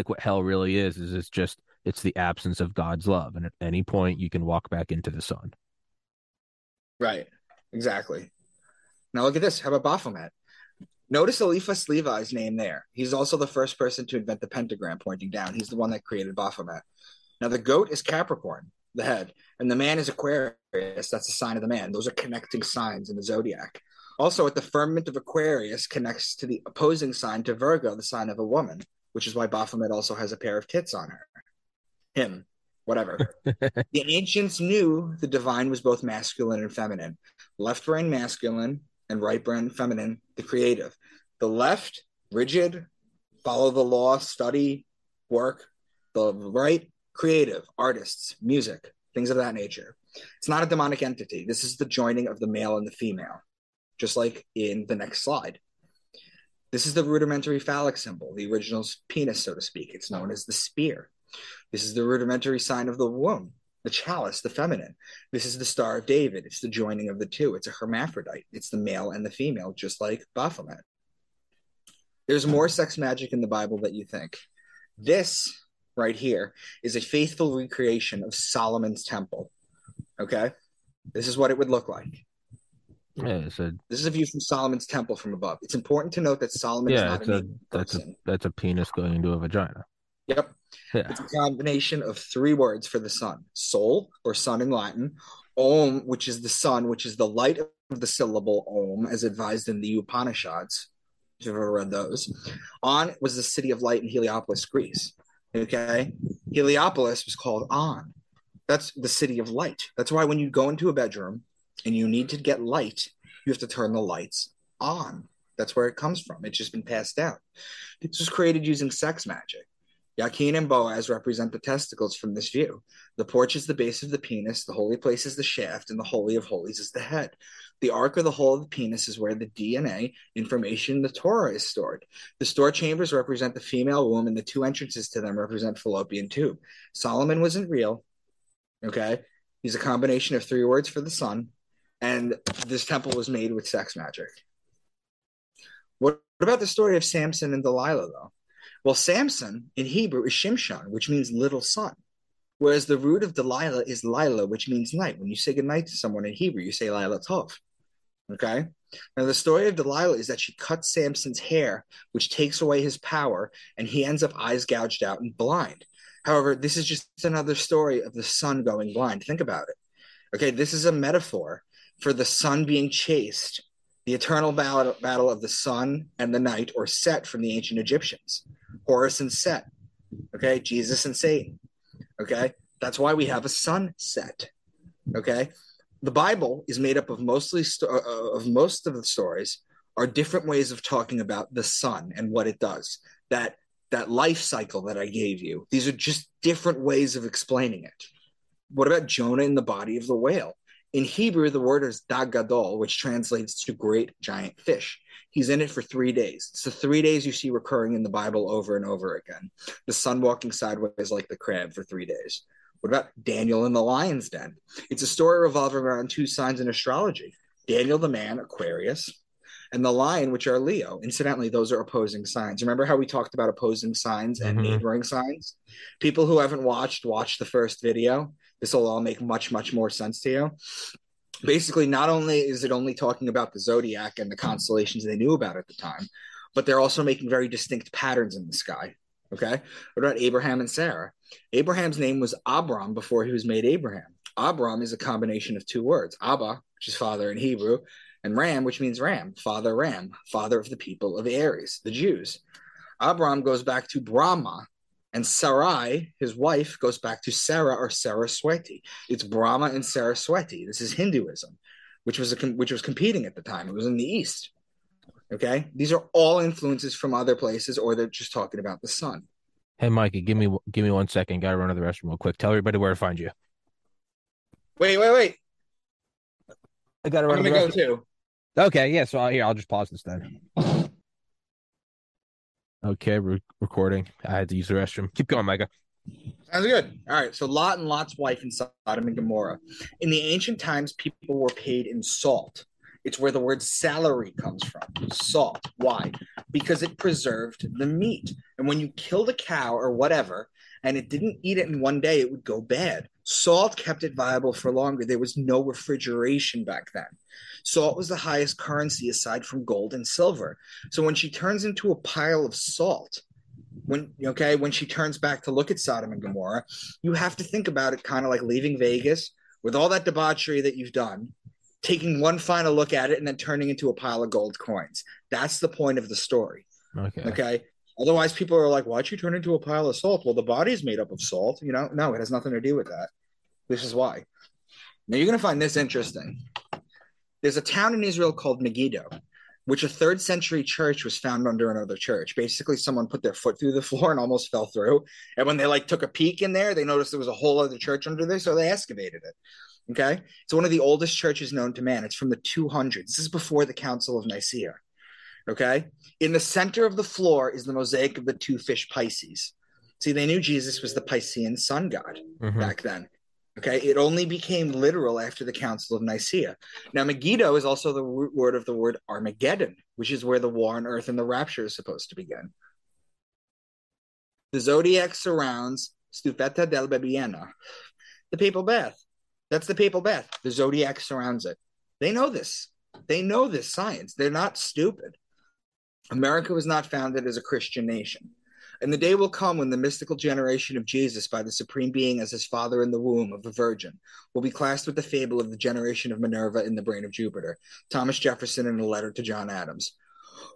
what hell really is it's just, it's the absence of God's love, and at any point you can walk back into the sun. Right. Exactly. Now look at this. How about Baphomet? Notice Eliphas Levi's name there. He's also the first person to invent the pentagram pointing down. He's the one that created Baphomet. Now the goat is Capricorn, the head, and the man is Aquarius. That's the sign of the man. Those are connecting signs in the zodiac. Also, at the firmament of Aquarius connects to the opposing sign to Virgo, the sign of a woman, which is why Baphomet also has a pair of tits on her. Him. Whatever. The ancients knew the divine was both masculine and feminine. Left brain masculine, and right brain feminine, the creative. The left, rigid, follow the law, study, work. The right, creative, artists, music, things of that nature. It's not a demonic entity. This is the joining of the male and the female, just like in the next slide. This is the rudimentary phallic symbol, the original penis, so to speak. It's known as the spear. This is the rudimentary sign of the womb, the chalice, the feminine. This is the Star of David. It's the joining of the two. It's a hermaphrodite. It's the male and the female, just like Baphomet. There's more sex magic in the Bible than you think. This right here is a faithful recreation of Solomon's temple. Okay? This is what it would look like. Yeah, this is a view from Solomon's temple from above. It's important to note that Solomon is not a person. That's a penis going into a vagina. Yep. Yeah. It's a combination of three words for the sun: soul, or sun in Latin, om, which is the sun, which is the light of the syllable om, as advised in the Upanishads, if you've ever read those. On was the city of light in Heliopolis, Greece. Okay? Heliopolis was called On. That's the city of light. That's why when you go into a bedroom and you need to get light, you have to turn the lights on. That's where it comes from. It's just been passed down. This was created using sex magic. Jachin and Boaz represent the testicles from this view. The porch is the base of the penis, the holy place is the shaft, and the holy of holies is the head. The ark, or the hole of the penis, is where the DNA, information, the Torah is stored. The store chambers represent the female womb, and the two entrances to them represent fallopian tube. Solomon wasn't real, okay? He's a combination of three words for the sun, and this temple was made with sex magic. What What about the story of Samson and Delilah, though? Well, Samson in Hebrew is Shimshon, which means little son, whereas the root of Delilah is Lila, which means night. When you say goodnight to someone in Hebrew, you say Lila Tov. Okay? Now, the story of Delilah is that she cuts Samson's hair, which takes away his power, and he ends up eyes gouged out and blind. However, this is just another story of the sun going blind. Think about it. Okay, this is a metaphor for the sun being chased, the eternal battle of the sun and the night, or Set from the ancient Egyptians, Horus and Set, okay, Jesus and Satan, okay? That's why we have a sunset, okay? The Bible is made up of most of the stories are different ways of talking about the sun and what it does, that life cycle that I gave you. These are just different ways of explaining it. What about Jonah in the body of the whale? In Hebrew, the word is dag gadol, which translates to great giant fish. He's in it for 3 days. It's the 3 days you see recurring in the Bible over and over again. The sun walking sideways like the crab for 3 days. What about Daniel in the lion's den? It's a story revolving around two signs in astrology. Daniel the man, Aquarius, and the lion, which are Leo. Incidentally, those are opposing signs. Remember how we talked about opposing signs and neighboring signs? People who haven't watch the first video. This will all make much, much more sense to you. Basically, not only is it only talking about the zodiac and the constellations they knew about at the time, but they're also making very distinct patterns in the sky. Okay? What about Abraham and Sarah? Abraham's name was Abram before he was made Abraham. Abram is a combination of two words, Abba, which is father in Hebrew, and Ram, which means ram, father of the people of Aries, the Jews. Abram goes back to Brahma, and Sarai, his wife, goes back to Sarah or Saraswati. It's Brahma and Saraswati. This is Hinduism, which was competing at the time. It was in the East. Okay? These are all influences from other places, or they're just talking about the sun. Hey, Mikey, give me 1 second. Got to run to the restroom real quick. Tell everybody where to find you. Wait. I got to run to the restroom. I'm going to go, too. Okay, yeah, so I'll just pause this then. Okay, recording. I had to use the restroom. Keep going, Micah. Sounds good. All right, so Lot and Lot's wife in Sodom and Gomorrah. In the ancient times, people were paid in salt. It's where the word salary comes from, salt. Why? Because it preserved the meat. And when you killed a cow or whatever, and it didn't eat it in one day, it would go bad. Salt kept it viable for longer. There was no refrigeration back then. Salt was the highest currency aside from gold and silver. So when she turns into a pile of salt, when she turns back to look at Sodom and Gomorrah, you have to think about it kind of like leaving Vegas with all that debauchery that you've done, taking one final look at it and then turning into a pile of gold coins. That's the point of the story. Okay. Otherwise, people are like, why'd you turn into a pile of salt? Well, the body's made up of salt. You know, no, it has nothing to do with that. This is why. Now, you're going to find this interesting. There's a town in Israel called Megiddo, which a 3rd century church was found under another church. Basically, someone put their foot through the floor and almost fell through. And when they, took a peek in there, they noticed there was a whole other church under there, so they excavated it. Okay? It's one of the oldest churches known to man. It's from the 200s. This is before the Council of Nicaea. Okay, in the center of the floor is the mosaic of the two fish Pisces. See, they knew Jesus was the Piscean sun god back then. Okay, it only became literal after the Council of Nicaea. Now, Megiddo is also the root word of the word Armageddon, which is where the war on earth and the rapture is supposed to begin. The zodiac surrounds Stufetta del Babiena, the papal bath. That's the papal bath. The zodiac surrounds it. They know this. They know this science. They're not stupid. America was not founded as a Christian nation. And the day will come when the mystical generation of Jesus by the Supreme Being as his father in the womb of a virgin will be classed with the fable of the generation of Minerva in the brain of Jupiter, Thomas Jefferson in a letter to John Adams.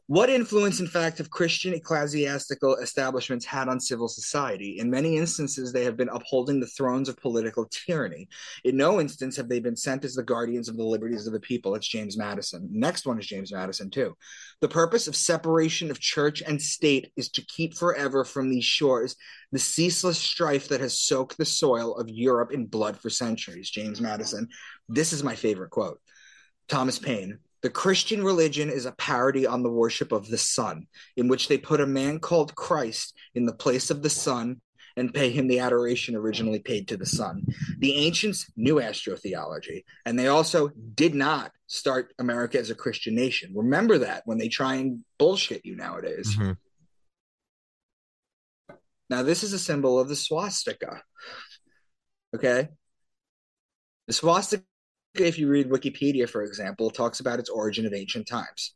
What influence, in fact, have Christian ecclesiastical establishments had on civil society? In many instances, they have been upholding the thrones of political tyranny. In no instance have they been sent as the guardians of the liberties of the people. That's James Madison. Next one is James Madison, too. The purpose of separation of church and state is to keep forever from these shores the ceaseless strife that has soaked the soil of Europe in blood for centuries. James Madison. This is my favorite quote. Thomas Paine. The Christian religion is a parody on the worship of the sun, in which they put a man called Christ in the place of the sun and pay him the adoration originally paid to the sun. The ancients knew astrotheology, and they also did not start America as a Christian nation. Remember that when they try and bullshit you nowadays. Mm-hmm. Now, this is a symbol of the swastika, okay? The swastika, if you read Wikipedia, for example, talks about its origin of ancient times.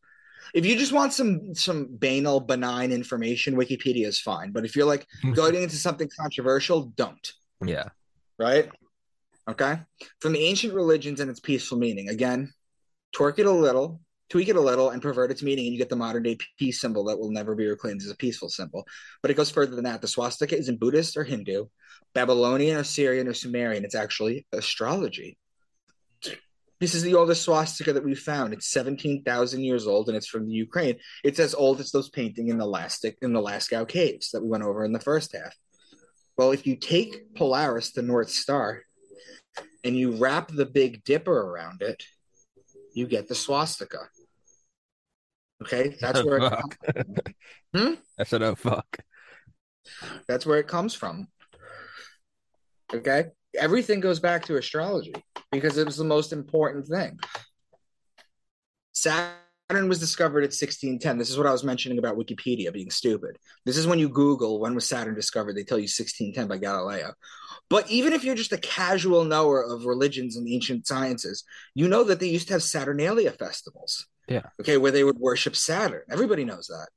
If you just want some banal, benign information, Wikipedia is fine. But if you're, like, going into something controversial, don't. Yeah. Right? Okay? From the ancient religions and its peaceful meaning. Again, tweak it a little, and pervert its meaning, and you get the modern-day peace symbol that will never be reclaimed as a peaceful symbol. But it goes further than that. The swastika isn't Buddhist or Hindu, Babylonian or Syrian or Sumerian. It's actually astrology. This is the oldest swastika that we found. It's 17,000 years old, and it's from the Ukraine. It's as old as those paintings in the Lascaux caves that we went over in the first half. Well, if you take Polaris, the North Star, and you wrap the Big Dipper around it, you get the swastika. Okay? That's where it comes from. I said, oh, fuck. That's where it comes from. Okay? Everything goes back to astrology because it was the most important thing. Saturn was discovered at 1610. This is what I was mentioning about Wikipedia being stupid. This is when you Google when was Saturn discovered, they tell you 1610 by Galileo. But even if you're just a casual knower of religions and ancient sciences, you know that they used to have Saturnalia festivals. Yeah. Okay, where they would worship Saturn. Everybody knows that.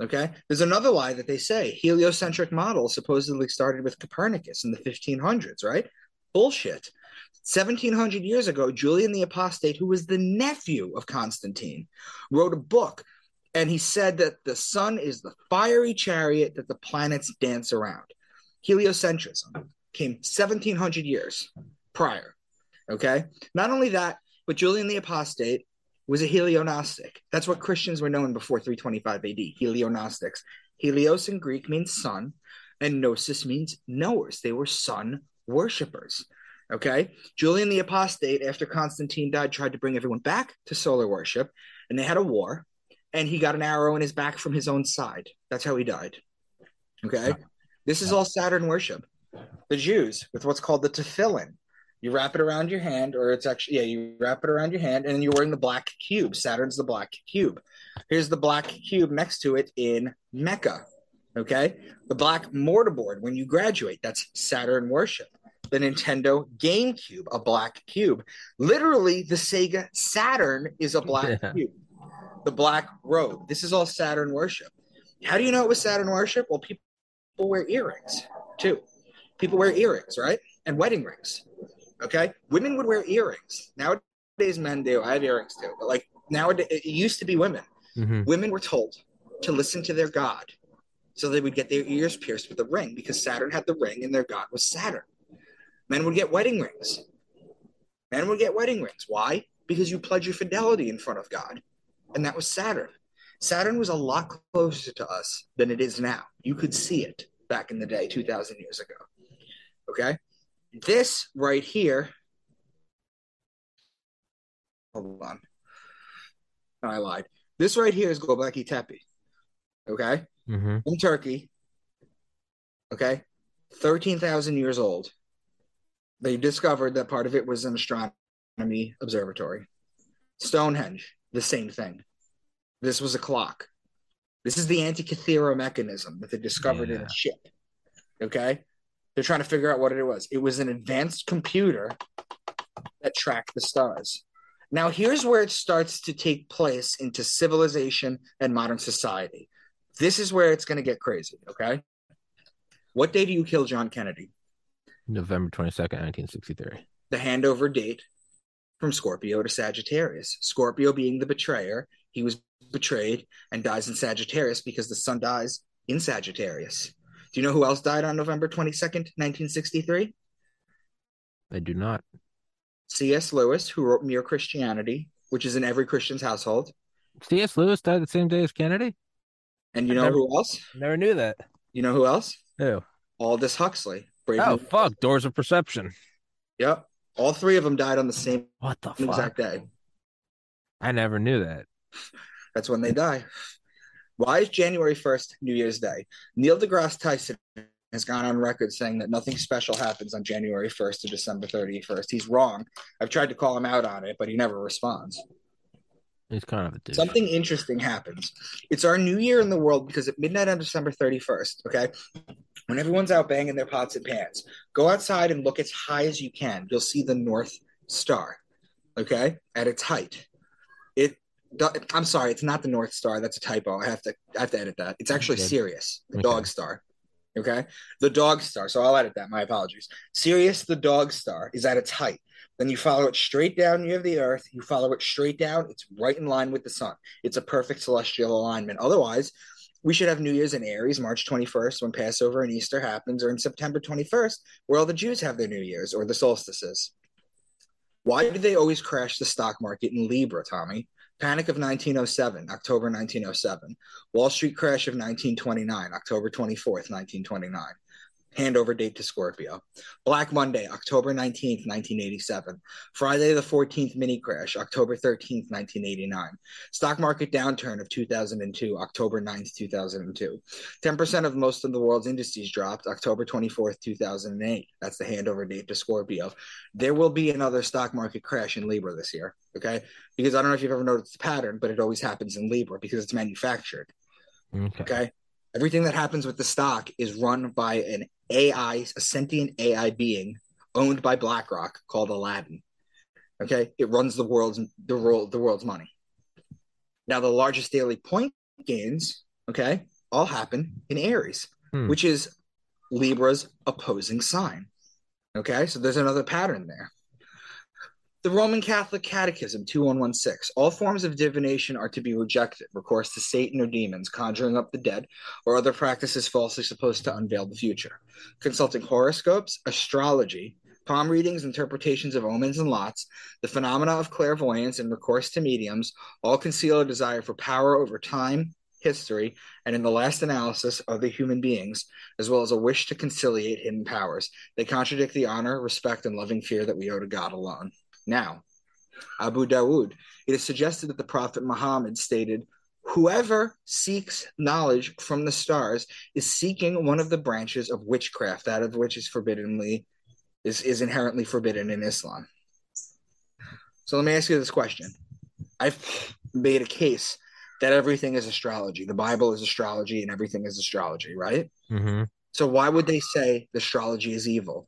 Okay, there's another lie that they say heliocentric model supposedly started with Copernicus in the 1500s, right? Bullshit. 1700 years ago, Julian the Apostate, who was the nephew of Constantine, wrote a book, and he said that the sun is the fiery chariot that the planets dance around. Heliocentrism came 1700 years prior. Okay, not only that, but Julian the Apostate was a Heliognostic. That's what Christians were known before 325 AD, Heliognostics. Helios in Greek means sun, and gnosis means knowers. They were sun worshippers, okay? Julian the Apostate, after Constantine died, tried to bring everyone back to solar worship, and they had a war, and he got an arrow in his back from his own side. That's how he died, okay? This is all Saturn worship. The Jews, with what's called the tefillin, you wrap it around your hand, or it's actually, yeah, you wrap it around your hand, and you're wearing the black cube. Saturn's the black cube. Here's the black cube next to it in Mecca, okay? The black mortarboard when you graduate, that's Saturn worship. The Nintendo GameCube, a black cube. Literally, the Sega Saturn is a black cube. The black robe. This is all Saturn worship. How do you know it was Saturn worship? Well, people wear earrings, too. People wear earrings, right? And wedding rings. Okay, women would wear earrings. Nowadays, men do. I have earrings too. But like nowadays, it used to be women. Mm-hmm. Women were told to listen to their god, so they would get their ears pierced with a ring because Saturn had the ring, and their god was Saturn. Men would get wedding rings. Men would get wedding rings. Why? Because you pledge your fidelity in front of God, and that was Saturn. Saturn was a lot closer to us than it is now. You could see it back in the day, 2,000 years ago. Okay. This right here, hold on, no, I lied. This right here is Göbekli Tepe, okay? Mm-hmm. In Turkey, okay? 13,000 years old. They discovered that part of it was an astronomy observatory. Stonehenge, the same thing. This was a clock. This is the Antikythera mechanism that they discovered in a ship, okay? They're trying to figure out what it was. It was an advanced computer that tracked the stars. Now, here's where it starts to take place into civilization and modern society. This is where it's going to get crazy, okay? What day do you kill John Kennedy? November 22nd, 1963. The handover date from Scorpio to Sagittarius. Scorpio being the betrayer. He was betrayed and dies in Sagittarius because the sun dies in Sagittarius. Do you know who else died on November 22nd, 1963? I do not. C.S. Lewis, who wrote Mere Christianity, which is in every Christian's household. C.S. Lewis died the same day as Kennedy? And you know who else? Never knew that. You know who else? Who? Aldous Huxley. Fuck. Doors of Perception. Yep. All three of them died on the same exact day. I never knew that. That's when they die. Why is January 1st New Year's Day? Neil deGrasse Tyson has gone on record saying that nothing special happens on January 1st to December 31st. He's wrong. I've tried to call him out on it, but he never responds. He's kind of a dude. Something interesting happens. It's our new year in the world because at midnight on December 31st, okay, when everyone's out banging their pots and pans, go outside and look as high as you can. You'll see the North Star, okay, at its height. I'm sorry, it's not the North Star. That's a typo. I have to edit that. It's actually Sirius, the dog star. Okay, the dog star. So I'll edit that. My apologies. Sirius, the dog star, is at its height. Then you follow it straight down. You have the Earth. You follow it straight down. It's right in line with the sun. It's a perfect celestial alignment. Otherwise, we should have New Year's in Aries, March 21st, when Passover and Easter happens, or in September 21st, where all the Jews have their New Year's or the solstices. Why do they always crash the stock market in Libra, Tommy? Panic of 1907, October 1907. Wall Street crash of 1929, October 24th, 1929. Handover date to Scorpio. Black Monday, October 19th, 1987. Friday the 14th mini crash, October 13th, 1989. Stock market downturn of 2002, October 9th, 2002. 10% of most of the world's indices dropped, October 24th, 2008. That's the handover date to Scorpio. There will be another stock market crash in Libra this year, okay? Because I don't know if you've ever noticed the pattern, but it always happens in Libra because it's manufactured, okay? Everything that happens with the stock is run by an AI, a sentient AI being owned by BlackRock called Aladdin. Okay, it runs the world's money. Now, the largest daily point gains, okay, all happen in Aries, which is Libra's opposing sign. Okay, so there's another pattern there. The Roman Catholic Catechism 2116. All forms of divination are to be rejected, recourse to Satan or demons, conjuring up the dead, or other practices falsely supposed to unveil the future. Consulting horoscopes, astrology, palm readings, interpretations of omens and lots, the phenomena of clairvoyance and recourse to mediums, all conceal a desire for power over time, history, and in the last analysis, other human beings, as well as a wish to conciliate hidden powers. They contradict the honor, respect, and loving fear that we owe to God alone. Now, Abu Dawood, it is suggested that the Prophet Muhammad stated, whoever seeks knowledge from the stars is seeking one of the branches of witchcraft, that of which is inherently forbidden in Islam. So let me ask you this question. I've made a case that everything is astrology. The Bible is astrology and everything is astrology, right? Mm-hmm. So why would they say the astrology is evil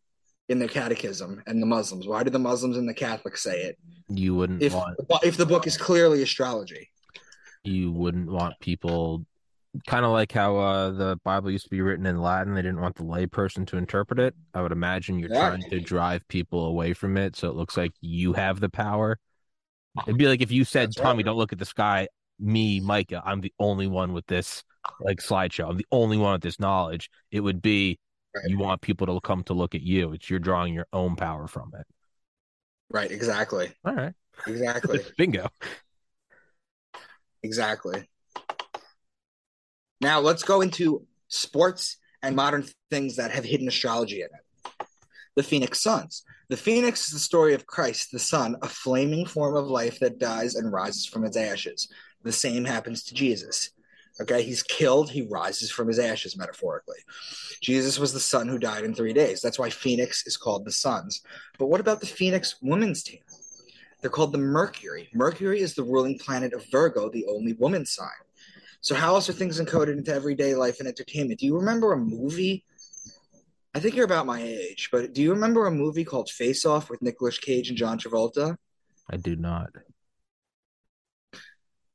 in their catechism and the Muslims? Why do the Muslims and the Catholics say it? You wouldn't if the book is clearly astrology. You wouldn't want people, kind of like how the Bible used to be written in Latin. They didn't want the layperson to interpret it. I would imagine you're trying to drive people away from it, so it looks like you have the power. It'd be like if you said, Tommy, don't look at the sky. Me, Micah, I'm the only one with this slideshow. I'm the only one with this knowledge. It would be, you want people to come to look at you. It's you're drawing your own power from it. Right, exactly. All right. Exactly. Bingo. Exactly. Now let's go into sports and modern things that have hidden astrology in it. The Phoenix Suns. The Phoenix is the story of Christ, the sun, a flaming form of life that dies and rises from its ashes. The same happens to Jesus. Okay, he's killed, he rises from his ashes, metaphorically. Jesus was the son who died in 3 days. That's why Phoenix is called the Suns. But what about the Phoenix women's team? They're called the Mercury. Mercury is the ruling planet of Virgo, the only woman's sign. So how else are things encoded into everyday life and entertainment? Do you remember a movie? I think you're about my age, but do you remember a movie called Face Off with Nicolas Cage and John Travolta? I do not.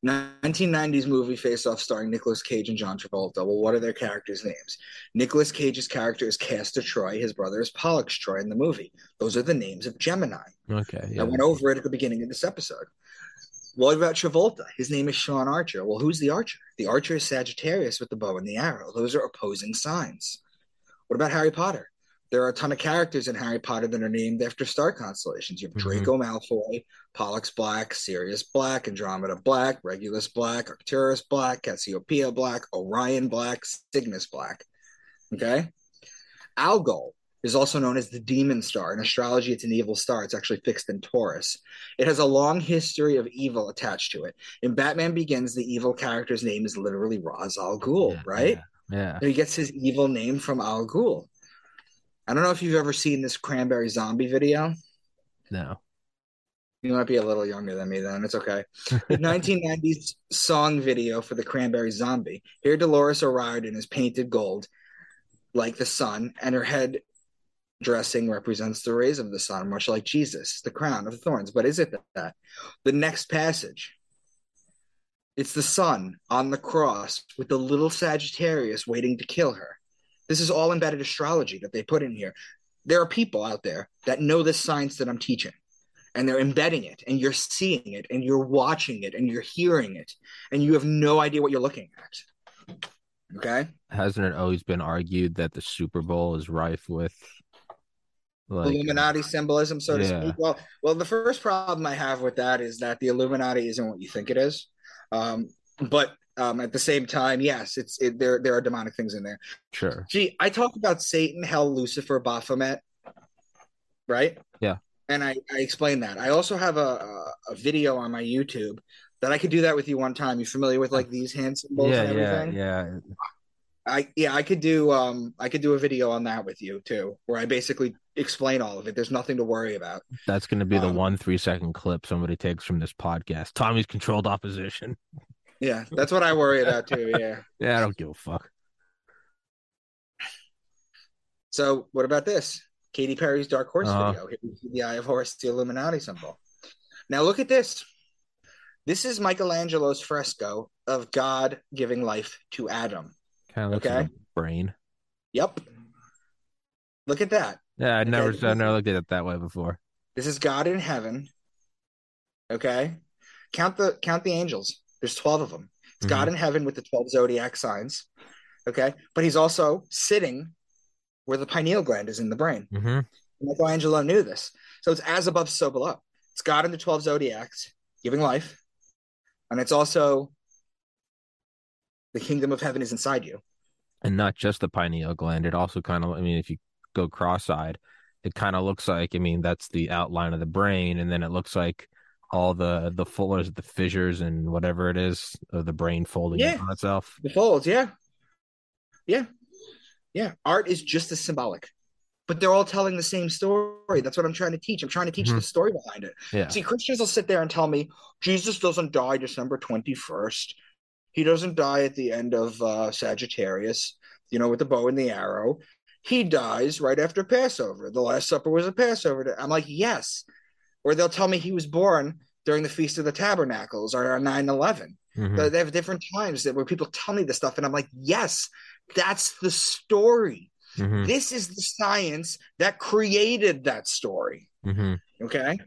1990s movie Face Off starring Nicolas Cage and John Travolta. Well, what are their characters' names? Nicolas Cage's character is Castor Troy. His brother is Pollux Troy in the movie. Those are the names of Gemini. Okay. Yeah. I went over it at the beginning of this episode. What about Travolta? His name is Sean Archer. Well, who's the Archer? The Archer is Sagittarius with the bow and the arrow. Those are opposing signs. What about Harry Potter? There are a ton of characters in Harry Potter that are named after star constellations. You have Draco Malfoy, Pollux Black, Sirius Black, Andromeda Black, Regulus Black, Arcturus Black, Cassiopeia Black, Orion Black, Cygnus Black. Okay? Algol is also known as the demon star. In astrology, it's an evil star. It's actually fixed in Taurus. It has a long history of evil attached to it. In Batman Begins, the evil character's name is literally Ra's al Ghul, right? Yeah. So he gets his evil name from Al Ghul. I don't know if you've ever seen this Cranberry Zombie video. No. You might be a little younger than me then. It's okay. The 1990s song video for the Cranberry Zombie. Here Dolores O'Riordan is painted gold like the sun, and her head dressing represents the rays of the sun, much like Jesus, the crown of thorns. But is it that? The next passage. It's the sun on the cross with the little Sagittarius waiting to kill her. This is all embedded astrology that they put in here. There are people out there that know this science that I'm teaching, and they're embedding it, and you're seeing it, and you're watching it, and you're hearing it, and you have no idea what you're looking at. Okay? Hasn't it always been argued that the Super Bowl is rife with Illuminati symbolism, so to speak? Well, the first problem I have with that is that the Illuminati isn't what you think it is. But at the same time, yes, there are demonic things in there. Sure. Gee, I talk about Satan, hell, Lucifer, Baphomet, right? Yeah. And I explain that. I also have a video on my YouTube that I could do that with you one time. You familiar with like these hand symbols and everything? Yeah. I could do a video on that with you too, where I basically explain all of it. There's nothing to worry about. That's going to be the 1 3-second clip somebody takes from this podcast. Tommy's controlled opposition. Yeah, that's what I worry about too. Yeah. Yeah, I don't give a fuck. So what about this? Katy Perry's Dark Horse video. Here we see the Eye of Horus, the Illuminati symbol. Now look at this. This is Michelangelo's fresco of God giving life to Adam. Kind of looks like a brain. Yep. Look at that. Yeah, I've never looked at it that way before. This is God in heaven. Okay. Count the angels. There's 12 of them. It's God in heaven with the 12 zodiac signs. Okay. But he's also sitting where the pineal gland is in the brain. Mm-hmm. Michelangelo knew this. So it's as above, so below. It's God in the 12 zodiacs giving life. And it's also the kingdom of heaven is inside you. And not just the pineal gland. It also kind of, I mean, if you go cross-eyed, it kind of looks like, I mean, that's the outline of the brain. And then it looks like all the fullers, the fissures and whatever it is of the brain folding on itself. The folds. Yeah. Yeah. Yeah. Art is just as symbolic, but they're all telling the same story. That's what I'm trying to teach. I'm trying to teach the story behind it. Yeah. See, Christians will sit there and tell me Jesus doesn't die December 21st. He doesn't die at the end of Sagittarius, you know, with the bow and the arrow. He dies right after Passover. The Last Supper was a Passover. I'm like, yes. Or they'll tell me he was born during the Feast of the Tabernacles or on 9/11. Mm-hmm. They have different times that where people tell me this stuff. And I'm like, yes, that's the story. Mm-hmm. This is the science that created that story. Mm-hmm. Okay.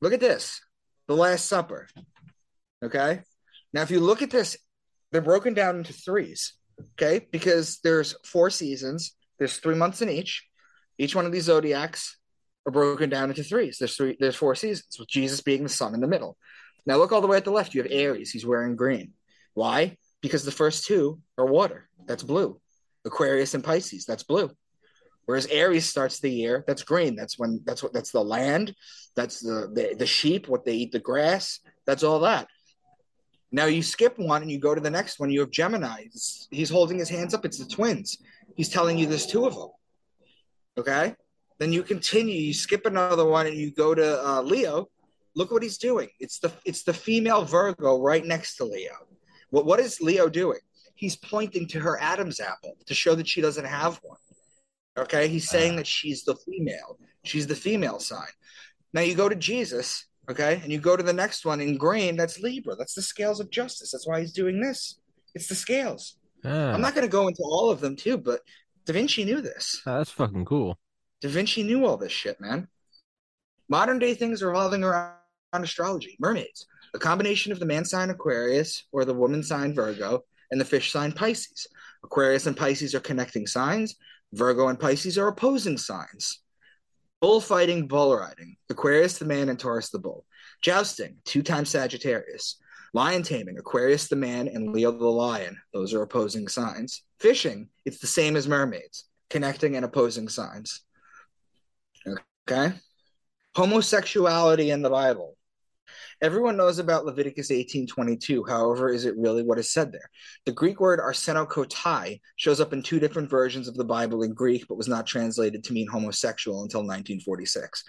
Look at this. The Last Supper. Okay. Now, if you look at this, they're broken down into threes, okay? Because there's 4 seasons. There's 3 months in each. Each one of these zodiacs are broken down into threes. There's 4 seasons, with Jesus being the sun in the middle. Now look all the way at the left. You have Aries. He's wearing green. Why? Because the first 2 are water. That's blue. Aquarius and Pisces. That's blue. Whereas Aries starts the year. That's green. That's the land. That's the sheep. What they eat, the grass. That's all that. Now you skip one and you go to the next one. You have Gemini. He's holding his hands up. It's the twins. He's telling you there's 2 of them. Okay? Then you continue. You skip another one and you go to Leo. Look what he's doing. It's the female Virgo right next to Leo. What is Leo doing? He's pointing to her Adam's apple to show that she doesn't have one. Okay? He's saying that she's the female. She's the female sign. Now you go to Jesus. Okay, and you go to the next one in green. That's Libra. That's the scales of justice. That's why he's doing this. It's the scales. I'm not going to go into all of them too, but Da Vinci knew this. Oh, that's fucking cool. Da Vinci knew all this shit, man. Modern day things revolving around astrology. Mermaids, a combination of the man sign Aquarius or the woman sign Virgo and the fish sign Pisces. Aquarius and Pisces are connecting signs. Virgo and Pisces are opposing signs. Bullfighting, bull riding. Aquarius the man and Taurus the bull. Jousting, 2-time Sagittarius. Lion taming, Aquarius the man and Leo the lion. Those are opposing signs. Fishing, it's the same as mermaids. Connecting and opposing signs. Okay? Homosexuality in the Bible. Everyone knows about Leviticus 18:22. However, is it really what is said there? The Greek word arsenokotai shows up in two different versions of the Bible in Greek, but was not translated to mean homosexual until 1946.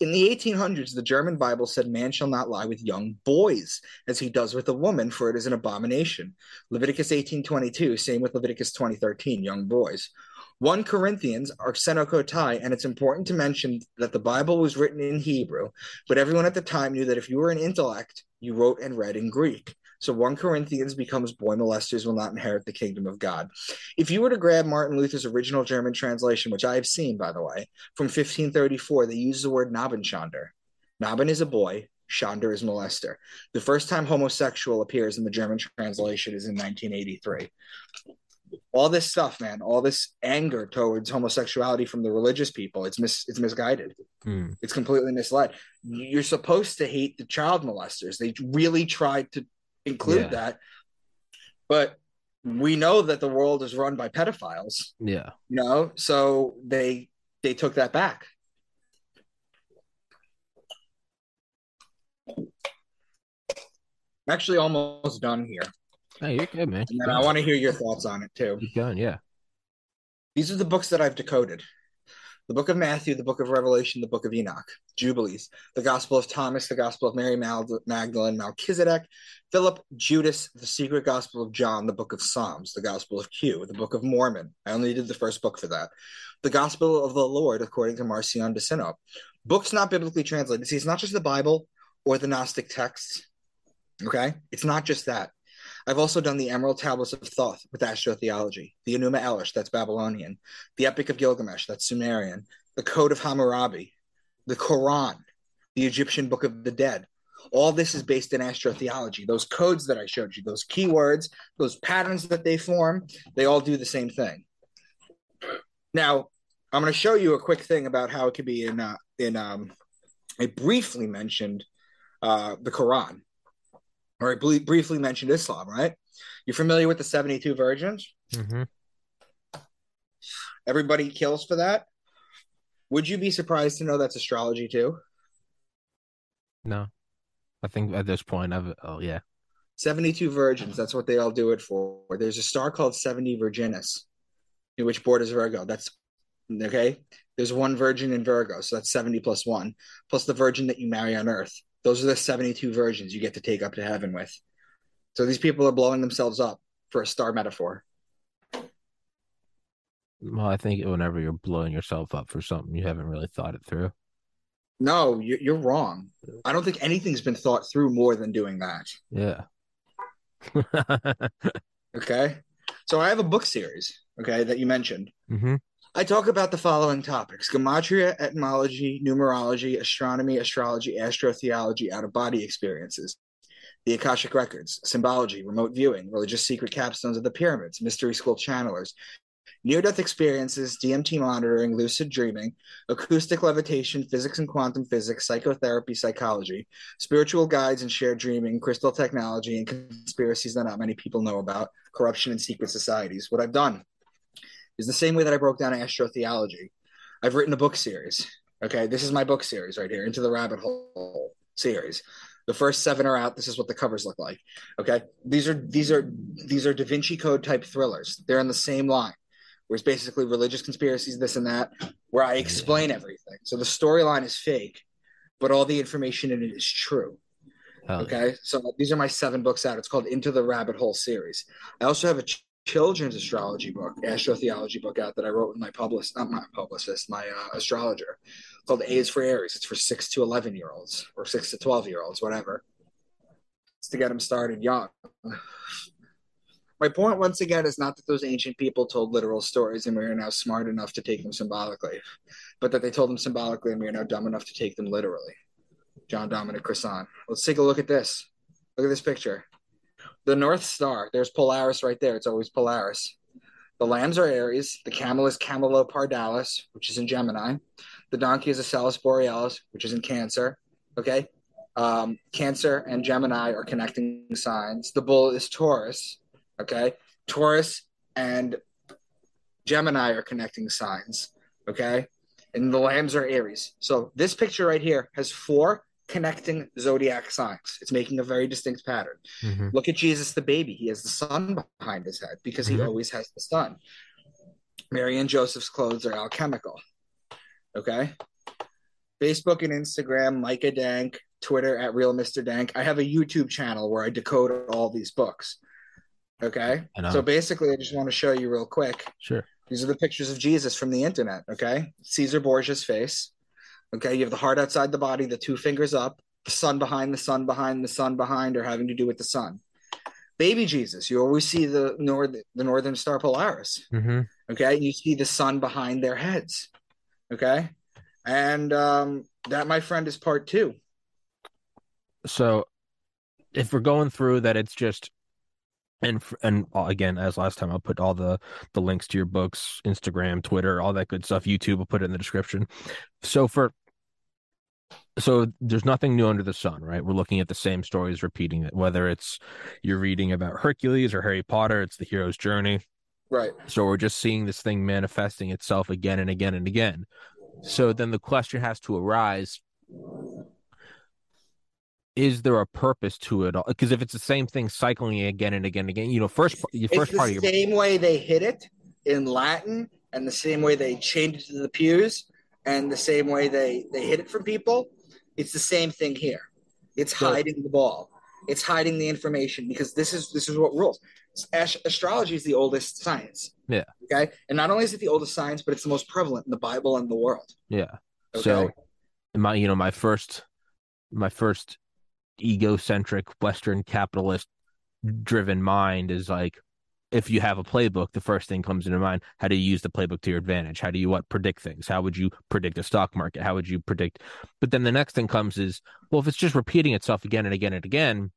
In the 1800s, the German Bible said man shall not lie with young boys as he does with a woman, for it is an abomination. Leviticus 18:22, same with Leviticus 20:13, young boys. 1 Corinthians, arsenokotai, and it's important to mention that the Bible was written in Hebrew, but everyone at the time knew that if you were an intellect, you wrote and read in Greek. So 1 Corinthians becomes boy molesters will not inherit the kingdom of God. If you were to grab Martin Luther's original German translation, which I have seen, by the way, from 1534, they use the word Nabenschander. Naben is a boy. Schander is molester. The first time homosexual appears in the German translation is in 1983. All this stuff, man, all this anger towards homosexuality from the religious people, it's misguided. It's completely misled. You're supposed to hate the child molesters. They really tried to include that. But we know that the world is run by pedophiles. Yeah. You know, so they took that back. I'm actually almost done here. Oh, you're good, man. And I want to hear your thoughts on it, too. Keep going, yeah. These are the books that I've decoded. The book of Matthew, the book of Revelation, the book of Enoch, Jubilees, the Gospel of Thomas, the Gospel of Mary Magdalene, Melchizedek, Philip, Judas, the secret Gospel of John, the book of Psalms, the Gospel of Q, the book of Mormon. I only did the first book for that. The Gospel of the Lord, according to Marcion de Sino. Books not biblically translated. See, it's not just the Bible or the Gnostic texts, okay? It's not just that. I've also done the Emerald Tablets of Thoth with astrotheology, the Enuma Elish, that's Babylonian, the Epic of Gilgamesh, that's Sumerian, the Code of Hammurabi, the Quran, the Egyptian Book of the Dead. All this is based in astrotheology. Those codes that I showed you, those keywords, those patterns that they form, they all do the same thing. Now, I'm going to show you a quick thing about how it could be I briefly mentioned the Quran. Or I briefly mentioned Islam, right? You're familiar with the 72 virgins? Mm-hmm. Everybody kills for that. Would you be surprised to know that's astrology too? No. I think at this point, 72 virgins, that's what they all do it for. There's a star called 70 Virginis, which borders Virgo. That's okay. There's one virgin in Virgo, so that's 70 plus one, plus the virgin that you marry on earth. Those are the 72 virgins you get to take up to heaven with. So these people are blowing themselves up for a star metaphor. Well, I think whenever you're blowing yourself up for something, you haven't really thought it through. No, you're wrong. I don't think anything's been thought through more than doing that. Yeah. Okay. So I have a book series, okay, that you mentioned. Mm-hmm. I talk about the following topics: gematria, etymology, numerology, astronomy, astrology, astrotheology, out-of-body experiences, the Akashic Records, symbology, remote viewing, religious secret capstones of the pyramids, mystery school channelers, near-death experiences, DMT monitoring, lucid dreaming, acoustic levitation, physics and quantum physics, psychotherapy, psychology, spiritual guides and shared dreaming, crystal technology, and conspiracies that not many people know about, corruption and secret societies. What I've done is the same way that I broke down astrotheology. I've written a book series. Okay, this is my book series right here, Into the Rabbit Hole series. The first 7 are out. This is what the covers look like. Okay, these are Da Vinci Code type thrillers. They're in the same line, where it's basically religious conspiracies, this and that, where I explain everything. So the storyline is fake, but all the information in it is true. Oh, okay, so these are my 7 books out. It's called Into the Rabbit Hole series. I also have a children's astrology book, astrotheology book out that I wrote with my astrologer, called A is for Aries. It's for 6 to 11 year olds or 6 to 12 year olds, whatever. It's to get them started young. My point once again is not that those ancient people told literal stories and we are now smart enough to take them symbolically, but that they told them symbolically and we are now dumb enough to take them literally. John Dominic Crison. Let's take a look at this. Look at this picture. The North Star, there's Polaris right there. It's always Polaris. The lambs are Aries. The camel is Camelopardalis, which is in Gemini. The donkey is Acellus Borealis, which is in Cancer. Okay? Cancer and Gemini are connecting signs. The bull is Taurus. Okay? Taurus and Gemini are connecting signs. Okay? And the lambs are Aries. So this picture right here has 4 connecting zodiac signs. It's making a very distinct pattern. Mm-hmm. Look at Jesus the baby. He has the sun behind his head because he always has the sun. Mary and Joseph's clothes are alchemical. Okay? Facebook and Instagram, Micah Dank, Twitter at Real Mr. Dank. I have a YouTube channel where I decode all these books. Okay? So basically, I just want to show you real quick. Sure. These are the pictures of Jesus from the internet. Okay? Caesar Borgia's face. Okay, you have the heart outside the body, the two fingers up, the sun behind, the sun behind, the sun behind, or having to do with the sun. Baby Jesus, you always see the northern star Polaris. Mm-hmm. Okay, you see the sun behind their heads. Okay, and that, my friend, is part two. So, if we're going through that, it's just and again, as last time, I'll put all the links to your books, Instagram, Twitter, all that good stuff. YouTube, I'll put it in the description. So there's nothing new under the sun, right? We're looking at the same stories repeating it, whether it's you're reading about Hercules or Harry Potter, it's the hero's journey. Right. So we're just seeing this thing manifesting itself again and again and again. So then the question has to arise, is there a purpose to it all? Because if it's the same thing cycling again and again and again, you know, it's the same way they hit it in Latin, and the same way they changed it to the pews, and the same way they hit it from people. It's the same thing here. It's hiding the ball. It's hiding the information, because this is what rules. Astrology is the oldest science. Yeah. Okay. And not only is it the oldest science, but it's the most prevalent in the Bible and the world. Yeah. Okay? So my first egocentric Western capitalist driven mind is like, if you have a playbook, the first thing comes into mind, how do you use the playbook to your advantage? How do you predict things? How would you predict the stock market? How would you predict? But then the next thing comes is, well, if it's just repeating itself again and again and again,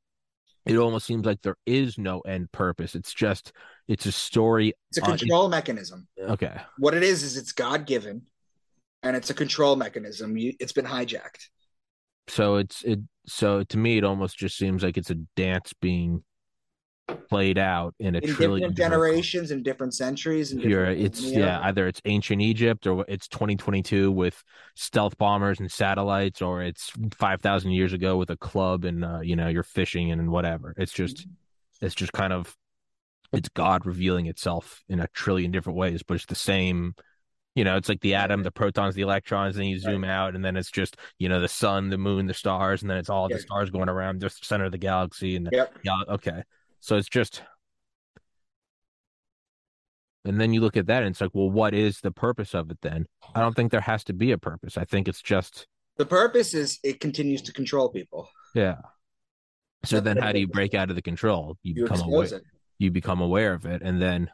it almost seems like there is no end purpose. It's a story. It's a control mechanism. Okay. What it is it's God-given, and it's a control mechanism. It's been hijacked. So so to me, it almost just seems like it's a dance being played out in different generations, in different centuries. Either it's ancient Egypt, or it's 2022 with stealth bombers and satellites, or it's 5,000 years ago with a club and you're fishing and whatever. It's just kind of, it's God revealing itself in 1 trillion different ways, but it's the same. You know, it's like the atom, the protons, the electrons, and then you zoom out, and then it's just, the sun, the moon, the stars, and then it's all the stars going around just the center of the galaxy. And okay. So it's just, and then you look at that and it's like, well, what is the purpose of it then? I don't think there has to be a purpose. I think it's just, the purpose is it continues to control people. Yeah. So that's then how do you break out of the control? You become aware. You become aware of it, and then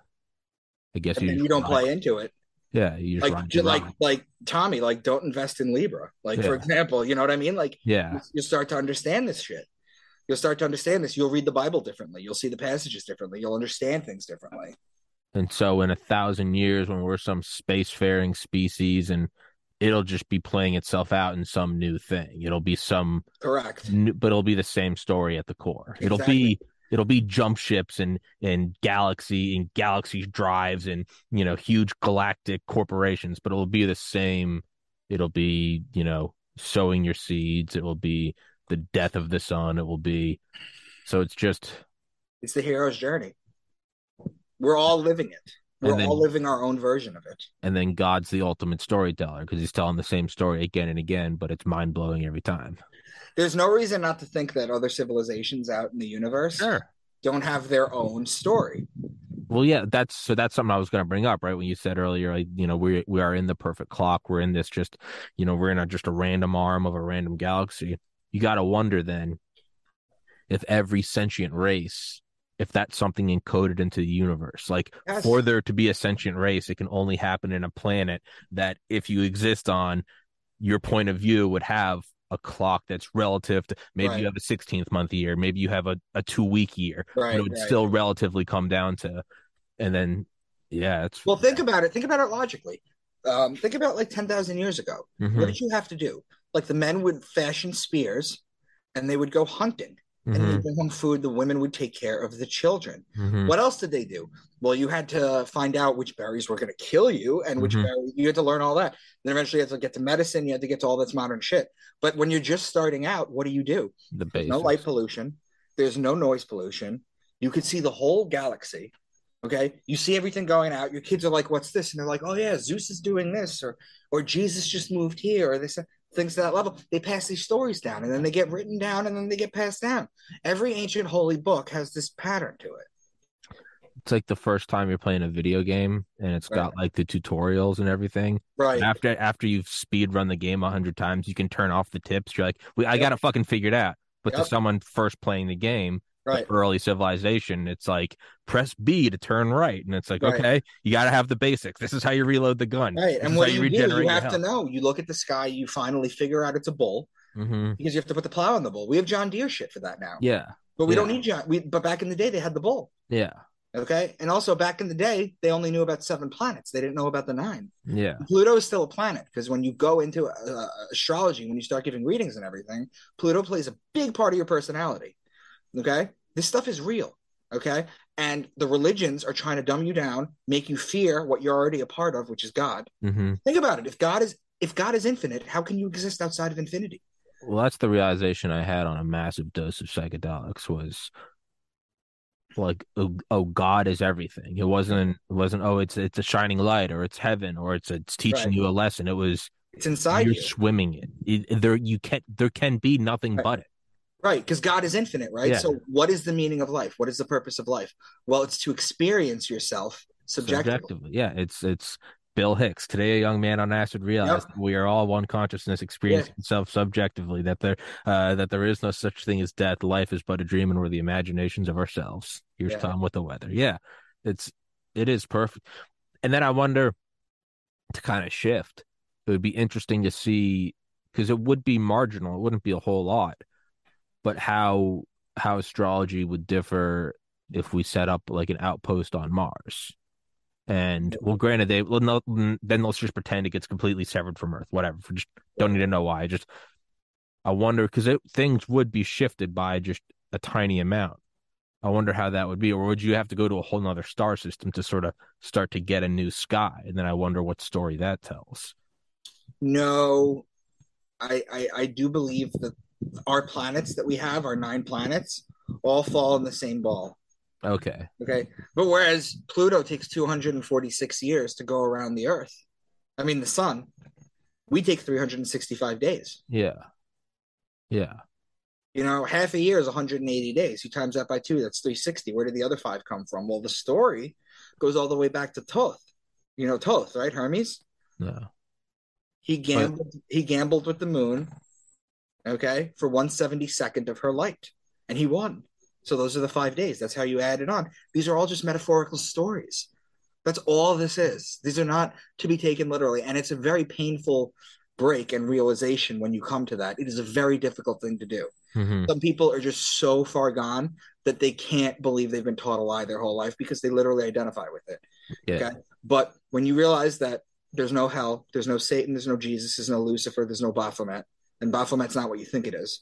I guess you don't play into it. Yeah, you just like Tommy, like, don't invest in Libra. Like, for example, you know what I mean? Like, you start to understand this shit. You'll start to understand this. You'll read the Bible differently. You'll see the passages differently. You'll understand things differently. And so in 1,000 years, when we're some spacefaring species, and it'll just be playing itself out in some new thing. It'll be but it'll be the same story at the core. Exactly. It'll be jump ships and galaxy drives and, huge galactic corporations, but it'll be the same. It'll be, sowing your seeds. It will be the death of the sun. It will be. So it's the hero's journey. We're all living it. We're all living our own version of it. And then God's the ultimate storyteller, because he's telling the same story again and again, but it's mind blowing every time. There's no reason not to think that other civilizations out in the universe don't have their own story. Well, yeah, that's something I was going to bring up, right? When you said earlier, like, we are in the perfect clock. We're in this just a random arm of a random galaxy. You got to wonder then if every sentient race, if that's something encoded into the universe, like for there to be a sentient race, it can only happen in a planet that if you exist on, your point of view would have a clock that's relative to, maybe you have a 16th month year, maybe you have a 2 week year, but it would still relatively come down to, and then, it's, well, think about it logically. Think about like 10,000 years ago. Mm-hmm. What did you have to do? Like, the men would fashion spears and they would go hunting. and they bring home food. The women would take care of the children. What else did they do? Well, you had to find out which berries were going to kill you and which berries, you had to learn all that. Then eventually you had to get to medicine. You had to get to all this modern shit. But when you're just starting out, what do? The basics. No light pollution. There's no noise pollution. You could see the whole galaxy. Okay. You see everything going out. Your kids are like, what's this? And they're like, oh yeah, Zeus is doing this, or Jesus just moved here, or this, things to that level. They pass these stories down, and then they get written down, and then they get passed down. Every ancient holy book has this pattern to it. It's like the first time you're playing a video game, and it's got like the tutorials and everything. Right. After you've speed run the game 100 times, you can turn off the tips. You're like, I got to fucking figure it out. But to someone first playing the game, early civilization, it's like press B to turn right, and it's like okay, you got to have the basics. This is how you reload the gun, right? And what do? You have to know. You look at the sky, you finally figure out it's a bull because you have to put the plow on the bull. We have John Deere shit for that now, but we don't need John. But back in the day, they had the bull, okay. And also back in the day, they only knew about 7 planets. They didn't know about the 9. Yeah, Pluto is still a planet because when you go into astrology, when you start giving readings and everything, Pluto plays a big part of your personality. Okay, this stuff is real. Okay, and the religions are trying to dumb you down, make you fear what you're already a part of, which is God. Think about it. If God is infinite, how can you exist outside of infinity? Well, that's the realization I had on a massive dose of psychedelics was like, oh, God is everything. It wasn't. Oh, it's a shining light, or it's heaven, or it's teaching you a lesson. It was. It's inside you. You're swimming in it. There can be nothing but it. Right, because God is infinite, right? Yeah. So what is the meaning of life? What is the purpose of life? Well, it's to experience yourself subjectively. Yeah, it's Bill Hicks. Today, a young man on acid realized that we are all one consciousness experiencing itself subjectively, that there is no such thing as death. Life is but a dream, and we're the imaginations of ourselves. Here's Tom with the weather. Yeah, it is perfect. And then I wonder, to kind of shift, it would be interesting to see, because it would be marginal. It wouldn't be a whole lot. But how astrology would differ if we set up like an outpost on Mars, and then let's just pretend it gets completely severed from Earth, whatever. Just don't need to know why. I wonder, because things would be shifted by just a tiny amount. I wonder how that would be, or would you have to go to a whole nother star system to sort of start to get a new sky? And then I wonder what story that tells. No, I do believe that. Our planets that we have, our 9 planets, all fall in the same ball. Okay. But whereas Pluto takes 246 years to go around the Earth, I mean the Sun, we take 365 days. Yeah. You know, half a year is 180 days. You times that by 2, that's 360. Where did the other 5 come from? Well, the story goes all the way back to Thoth. You know Thoth, right? Hermes? No. He gambled with the moon. Okay, for 1/72 of her light, and he won. So those are the 5 days. That's how you add it on. These are all just metaphorical stories. That's all this is. These are not to be taken literally, and it's a very painful break and realization when you come to that. It is a very difficult thing to do. Some people are just so far gone that they can't believe they've been taught a lie their whole life because they literally identify with it. Yeah. Okay, but when you realize that there's no hell, there's no Satan, there's no Jesus, there's no Lucifer, there's no Baphomet. And Baphomet's not what you think it is.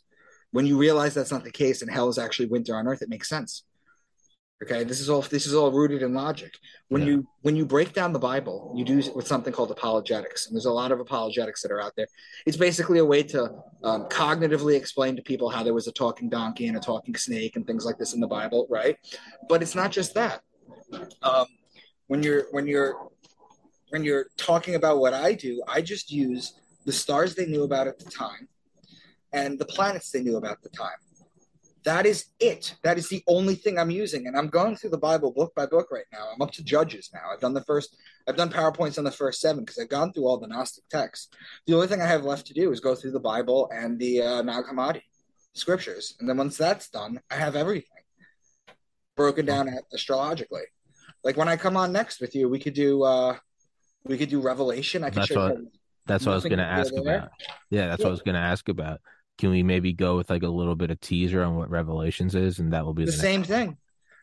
When you realize that's not the case, and hell is actually winter on Earth, it makes sense. Okay, this is all rooted in logic. When you break down the Bible, you do with something called apologetics, and there's a lot of apologetics that are out there. It's basically a way to cognitively explain to people how there was a talking donkey and a talking snake and things like this in the Bible, right? But it's not just that. When you're talking about what I do, I just use the stars they knew about at the time, and the planets they knew about at the time. That is it. That is the only thing I'm using. And I'm going through the Bible book by book right now. I'm up to Judges now. I've done PowerPoints on the first 7 because I've gone through all the Gnostic texts. The only thing I have left to do is go through the Bible and the Nag Hammadi scriptures. And then once that's done, I have everything broken down astrologically. Like when I come on next with you, we could do Revelation. I could show you. That's what I was going to ask about. Yeah, that's what I was going to ask about. Can we maybe go with like a little bit of teaser on what Revelations is, and that will be the same thing.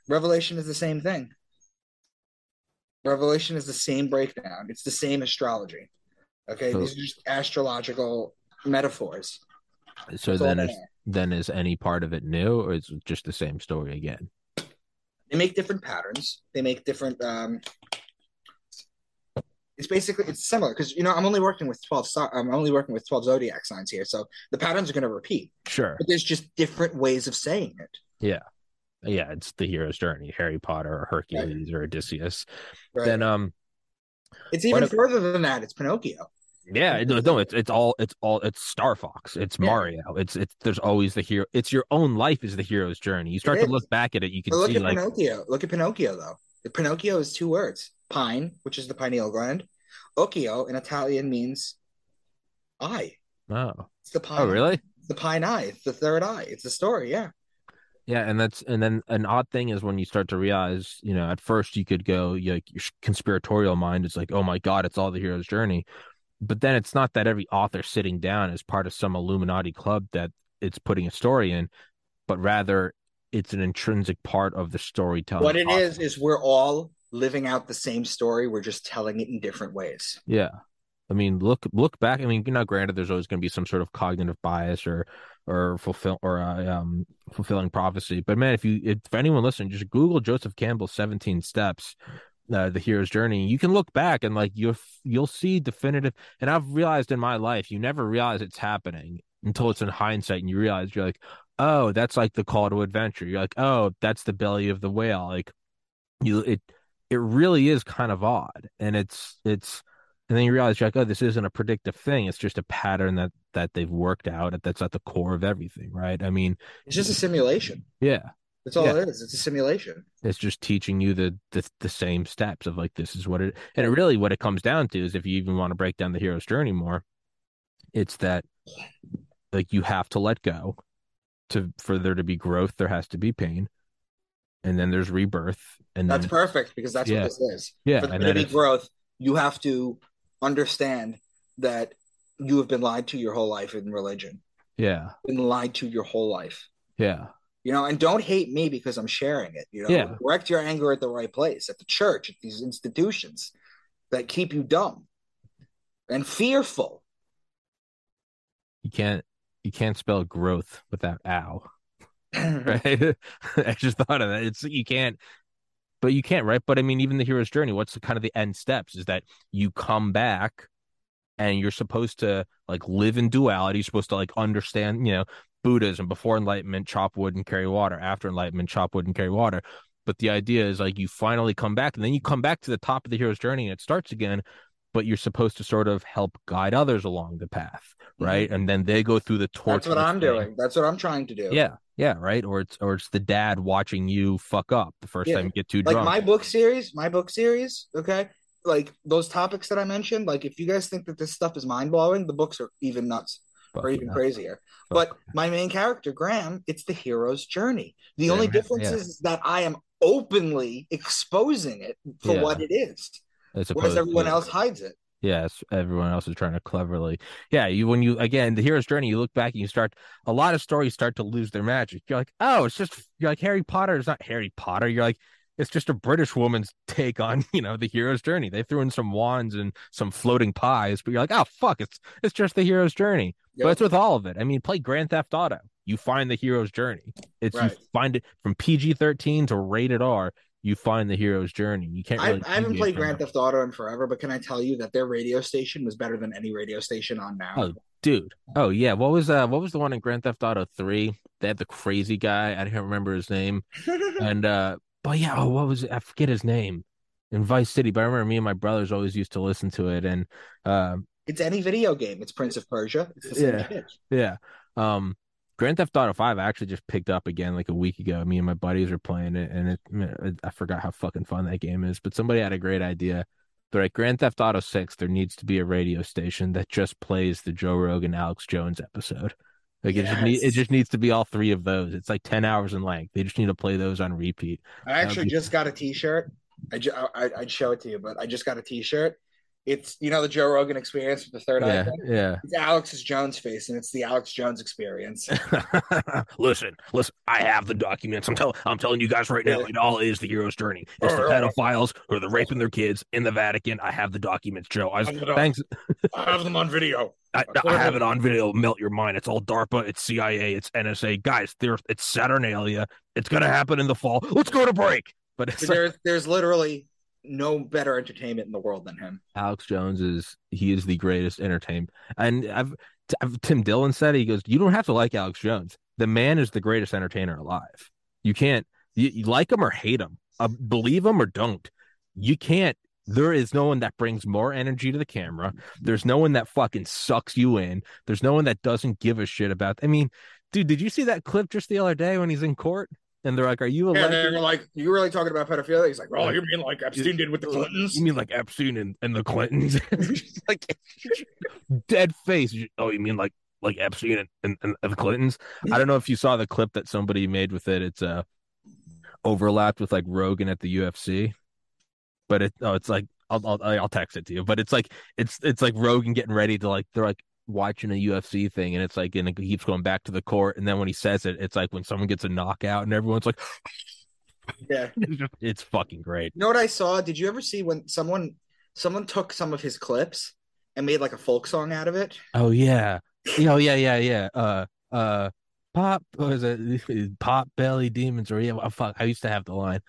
Revelation is the same thing. Revelation is the same breakdown. It's the same astrology. Okay, these are just astrological metaphors. So then Then is any part of it new, or is it just the same story again? They make different patterns. They make different. It's basically, it's similar because, you know, I'm only working with 12. I'm only working with 12 zodiac signs here, so the patterns are going to repeat. Sure, but there's just different ways of saying it. Yeah, yeah, it's the hero's journey, Harry Potter, or Hercules, right, or Odysseus. Right. Then, it's even further than that. It's Pinocchio. Yeah, no, it's Star Fox, it's Mario, it's there's always the hero. It's your own life is the hero's journey. You start to look back at it, you can see like Pinocchio. Look at Pinocchio though. The Pinocchio is two words: pine, which is the pineal gland. Occhio in Italian means eye. Oh, it's the pine. Oh, really? It's the pine eye. It's the third eye. It's the story. Yeah. Yeah, and then an odd thing is when you start to realize, you know, at first you could go like your conspiratorial mind is like, oh my god, it's all the hero's journey. But then it's not that every author sitting down is part of some Illuminati club that it's putting a story in, but rather it's an intrinsic part of the storytelling. What it is we're all living out the same story. We're just telling it in different ways. Yeah. I mean, look back. I mean, you know, granted, there's always going to be some sort of cognitive bias or fulfilling prophecy. But man, if anyone listening, just Google Joseph Campbell's 17 Steps. The hero's journey, you can look back and like you'll see definitive. And I've realized in my life, you never realize it's happening until it's in hindsight, and you realize you're like, oh, that's like the call to adventure. You're like, oh, that's the belly of the whale. Like it really is kind of odd, and it's and then you realize you're like, oh, this isn't a predictive thing. It's just a pattern that they've worked out that's at the core of everything, right? I mean, it's just a simulation. Yeah. That's all it is. It's a simulation. It's just teaching you the same steps of like, this is what it, and it really, what it comes down to is, if you even want to break down the hero's journey more, it's that like you have to let go for there to be growth. There has to be pain. And then there's rebirth. And that's perfect, because that's what this is. Yeah. For there to be growth, you have to understand that you have been lied to your whole life in religion. Yeah. You've been lied to your whole life. Yeah. You know, and don't hate me because I'm sharing it. You know, direct your anger at the right place, at the church, at these institutions that keep you dumb and fearful. You can't spell growth without ow. Right? I just thought of that. It's you can't, right? But I mean, even the hero's journey, what's the kind of the end steps is that you come back and you're supposed to like live in duality. You're supposed to like understand, you know, Buddhism, before enlightenment, chop wood and carry water, after enlightenment, chop wood and carry water. But the idea is like you finally come back, and then you come back to the top of the hero's journey and it starts again, but you're supposed to sort of help guide others along the path, right? Mm-hmm. And then they go through the torture. That's what I'm doing. That's what I'm trying to do. Yeah. Yeah, right. Or it's the dad watching you fuck up the first time you get too drunk. Like my book series, okay? Like those topics that I mentioned, like if you guys think that this stuff is mind-blowing, the books are even nuts. Or even crazier. But my main character, Graham, it's the hero's journey. The only difference is that I am openly exposing it for what it is, whereas everyone else hides it. Yes, everyone else is trying to cleverly. Yeah, when you again the hero's journey, you look back and you start a lot of stories start to lose their magic. You're like, oh, it's just you're like Harry Potter. It's not Harry Potter. You're like, it's just a British woman's take on, you know, the hero's journey. They threw in some wands and some floating pies, but you're like, oh fuck, it's just the hero's journey. Yep. But it's with all of it. I mean, play Grand Theft Auto. You find the hero's journey. It's right. You find it from PG-13 to rated R. You find the hero's journey. You can't. Really I haven't played Grand Theft Auto in forever, but can I tell you that their radio station was better than any radio station on now? Oh, dude. Oh yeah. What was the one in Grand Theft Auto 3? They had the crazy guy. I can't remember his name. And but yeah, what was it? I forget his name in Vice City, but I remember me and my brothers always used to listen to it. And it's any video game. It's Prince of Persia. It's the same shit. Yeah. Grand Theft Auto 5, I actually just picked up again like a week ago. Me and my buddies are playing it, and I forgot how fucking fun that game is. But somebody had a great idea. They're like, Grand Theft Auto 6, there needs to be a radio station that just plays the Joe Rogan, Alex Jones episode. Like it just needs to be all three of those. It's like 10 hours in length. They just need to play those on repeat. I actually just got a T-shirt. I'd show it to you, but I just got a T-shirt It's, you know, the Joe Rogan Experience with the third eye thing? Yeah. It's Alex Jones' face, and it's the Alex Jones Experience. listen, I have the documents. I'm telling you guys right now, it all is the hero's journey. It's the pedophiles or the raping their kids in the Vatican. I have the documents, Joe. Thanks. I have them on video. I have it on video. Melt your mind. It's all DARPA. It's CIA. It's NSA. Guys, it's Saturnalia. It's going to happen in the fall. Let's go to break. But there's literally no better entertainment in the world than him. Alex Jones is the greatest entertainment. And Tim Dillon said, he goes, you don't have to like Alex Jones. The man is the greatest entertainer alive. You can't, you like him or hate him, believe him or don't. You can't. There is no one that brings more energy to the camera. There's no one that fucking sucks you in. There's no one that doesn't give a shit about. I mean, dude, did you see that clip just the other day when he's in court? And they're like, are you elected? And they're like, you really talking about pedophilia? He's like, oh, you mean like Epstein did with the Clintons? You mean like Epstein and the Clintons? Like, dead face. Oh, you mean like Epstein and the Clintons? I don't know if you saw the clip that somebody made with it. It's overlapped with like Rogan at the UFC. But it's like, I'll text it to you. But it's like, it's like Rogan getting ready to like, they're like, watching a UFC thing, and it's like, and it keeps going back to the court, and then when he says it, it's like when someone gets a knockout and everyone's like yeah, it's fucking great. You know what I saw? Did you ever see when someone took some of his clips and made like a folk song out of it? Oh yeah. Yeah. Pop belly demons or fuck, I used to have the line,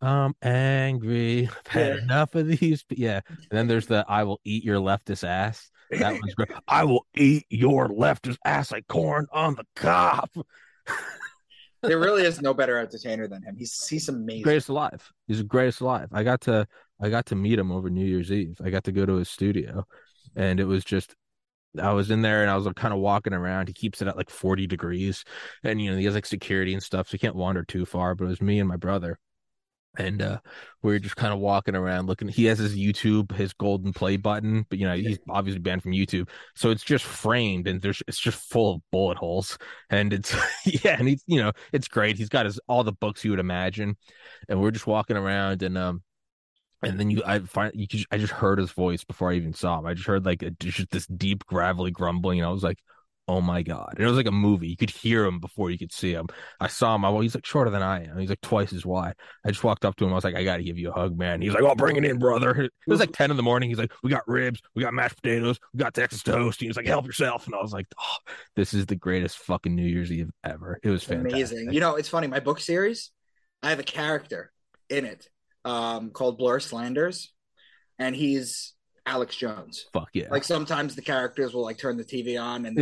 I'm angry, I've had enough of these. Yeah. And then there's the I will eat your leftist ass. That was great. I will eat your leftist ass like corn on the cob. There really is no better entertainer than him. He's amazing. Greatest alive. He's the greatest alive. I got to meet him over New Year's Eve. I got to go to his studio, and it was just, I was in there and I was like, kind of walking around. He keeps it at like 40 degrees, and you know he has like security and stuff, so you can't wander too far. But it was me and my brother. And we were just kind of walking around looking. He has his YouTube, his golden play button, but you know he's obviously banned from YouTube, so it's just framed and it's just full of bullet holes. And it's and he's, you know, it's great. He's got all the books you would imagine, and we're just walking around, and then I just heard his voice before I even saw him. I just heard like just this deep gravelly grumbling, and I was like, oh my God. And it was like a movie. You could hear him before you could see him. I saw him. He's like shorter than I am. He's like twice as wide. I just walked up to him. I was like, I got to give you a hug, man. He's like, oh, bring it in, brother. It was like 10 in the morning. He's like, we got ribs. We got mashed potatoes. We got Texas toast. He was like, help yourself. And I was like, oh, this is the greatest fucking New Year's Eve ever. It was fantastic. Amazing. You know, it's funny. My book series, I have a character in it called Blur Slanders. And he's Alex Jones. Fuck yeah. Like sometimes the characters will like turn the TV on and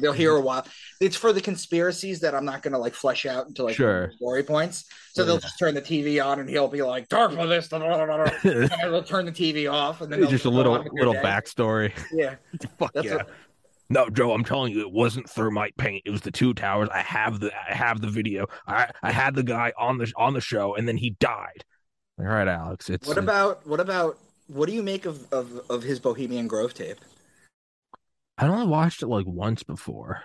they'll hear a while. It's for the conspiracies that I'm not going to like flesh out into like story points. So they'll just turn the TV on and he'll be like, dark for this. And they'll turn the TV off. And then just a little backstory. Yeah. Fuck yeah. No, Joe, I'm telling you, it wasn't thermite paint. It was the Two Towers. I have the video. I had the guy on the show, and then he died. All right, Alex. What do you make of his Bohemian Grove tape? I only watched it like once before.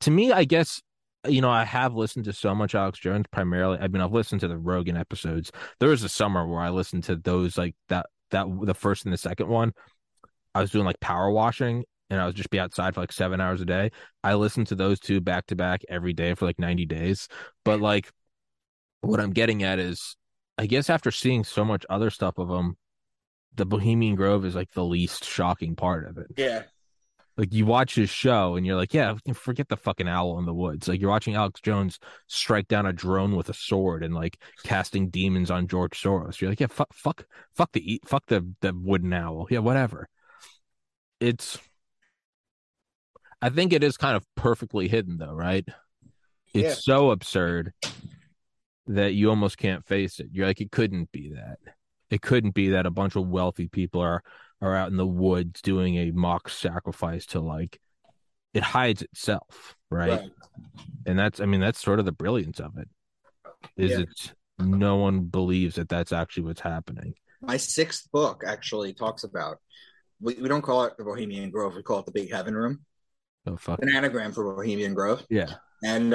To me, I guess, you know, I have listened to so much Alex Jones primarily. I mean, I've listened to the Rogan episodes. There was a summer where I listened to those, like that the first and the second one. I was doing like power washing, and I would just be outside for like 7 hours a day. I listened to those two back to back every day for like 90 days. But like what I'm getting at is, I guess after seeing so much other stuff of him, the Bohemian Grove is like the least shocking part of it. Yeah. Like you watch his show and you're like, yeah, forget the fucking owl in the woods. Like you're watching Alex Jones strike down a drone with a sword and like casting demons on George Soros. You're like, yeah, fuck the wooden owl. Yeah, whatever. I think it is kind of perfectly hidden though, right? It's so absurd that you almost can't face it. You're like, it couldn't be that. It couldn't be that a bunch of wealthy people are out in the woods doing a mock sacrifice to like, it hides itself, right? And that's sort of the brilliance of it. It's no one believes that that's actually what's happening. My sixth book actually talks about, we don't call it the Bohemian Grove, we call it the Big Heaven Room. Oh fuck! An anagram for Bohemian Grove. Yeah. And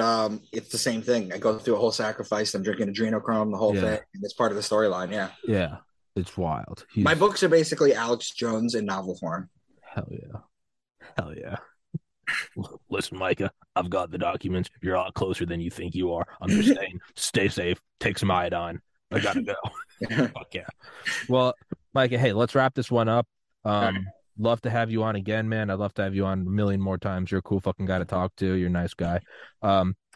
it's the same thing. I go through a whole sacrifice. I'm drinking adrenochrome, the whole thing. It's part of the storyline. Yeah. Yeah. It's wild. He's... My books are basically Alex Jones in novel form. Hell yeah. Hell yeah. Listen, Micah, I've got the documents. You're a lot closer than you think you are. I'm just saying, stay safe. Take some iodine. I gotta go. Fuck yeah. Well, Micah, hey, let's wrap this one up. Love to have you on again, man. I'd love to have you on a million more times. You're a cool fucking guy to talk to. You're a nice guy.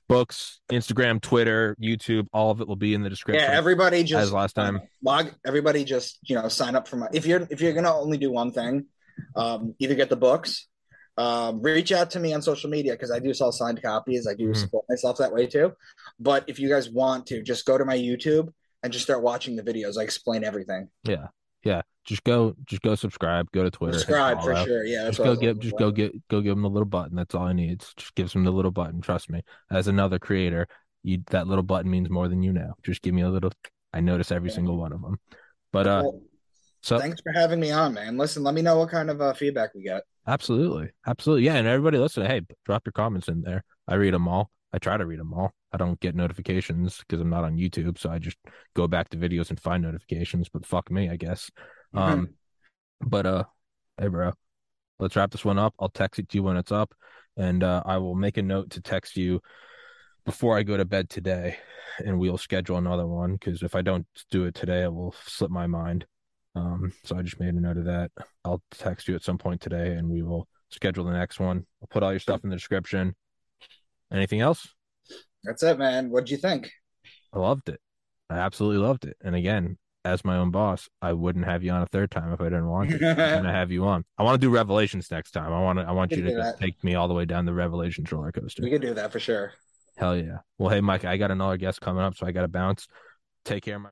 Books, Instagram, Twitter, YouTube, all of it will be in the description. Yeah, everybody just as last time. Log everybody just, you know, sign up for my if you're gonna only do one thing, either get the books, reach out to me on social media because I do sell signed copies. I do support myself that way too. But if you guys want to, just go to my YouTube and just start watching the videos. I explain everything. Yeah. Yeah. Just go subscribe, go to Twitter. Subscribe for sure. Yeah. That's go give them the little button. That's all I need. Just gives them the little button. Trust me. As another creator, that little button means more than you know. Just give me a little, I notice every single one of them. But so thanks for having me on, man. Listen, let me know what kind of feedback we got. Absolutely. Absolutely. Yeah. And everybody listen, hey, drop your comments in there. I read them all. I try to read them all. I don't get notifications because I'm not on YouTube. So I just go back to videos and find notifications, but fuck me, I guess. But hey bro, let's wrap this one up. I'll text it to you when it's up, and I will make a note to text you before I go to bed today, and we'll schedule another one. Cause if I don't do it today, it will slip my mind. So I just made a note of that. I'll text you at some point today and we will schedule the next one. I'll put all your stuff in the description. Anything else? That's it, man. What'd you think? I loved it. I absolutely loved it. And again, as my own boss, I wouldn't have you on a third time if I didn't want to. I'm gonna have you on. I want to do Revelations next time. I want you to just take me all the way down the Revelations roller coaster. We can do that for sure. Hell yeah. Well, hey, Mike, I got another guest coming up, so I got to bounce. Take care, Mike.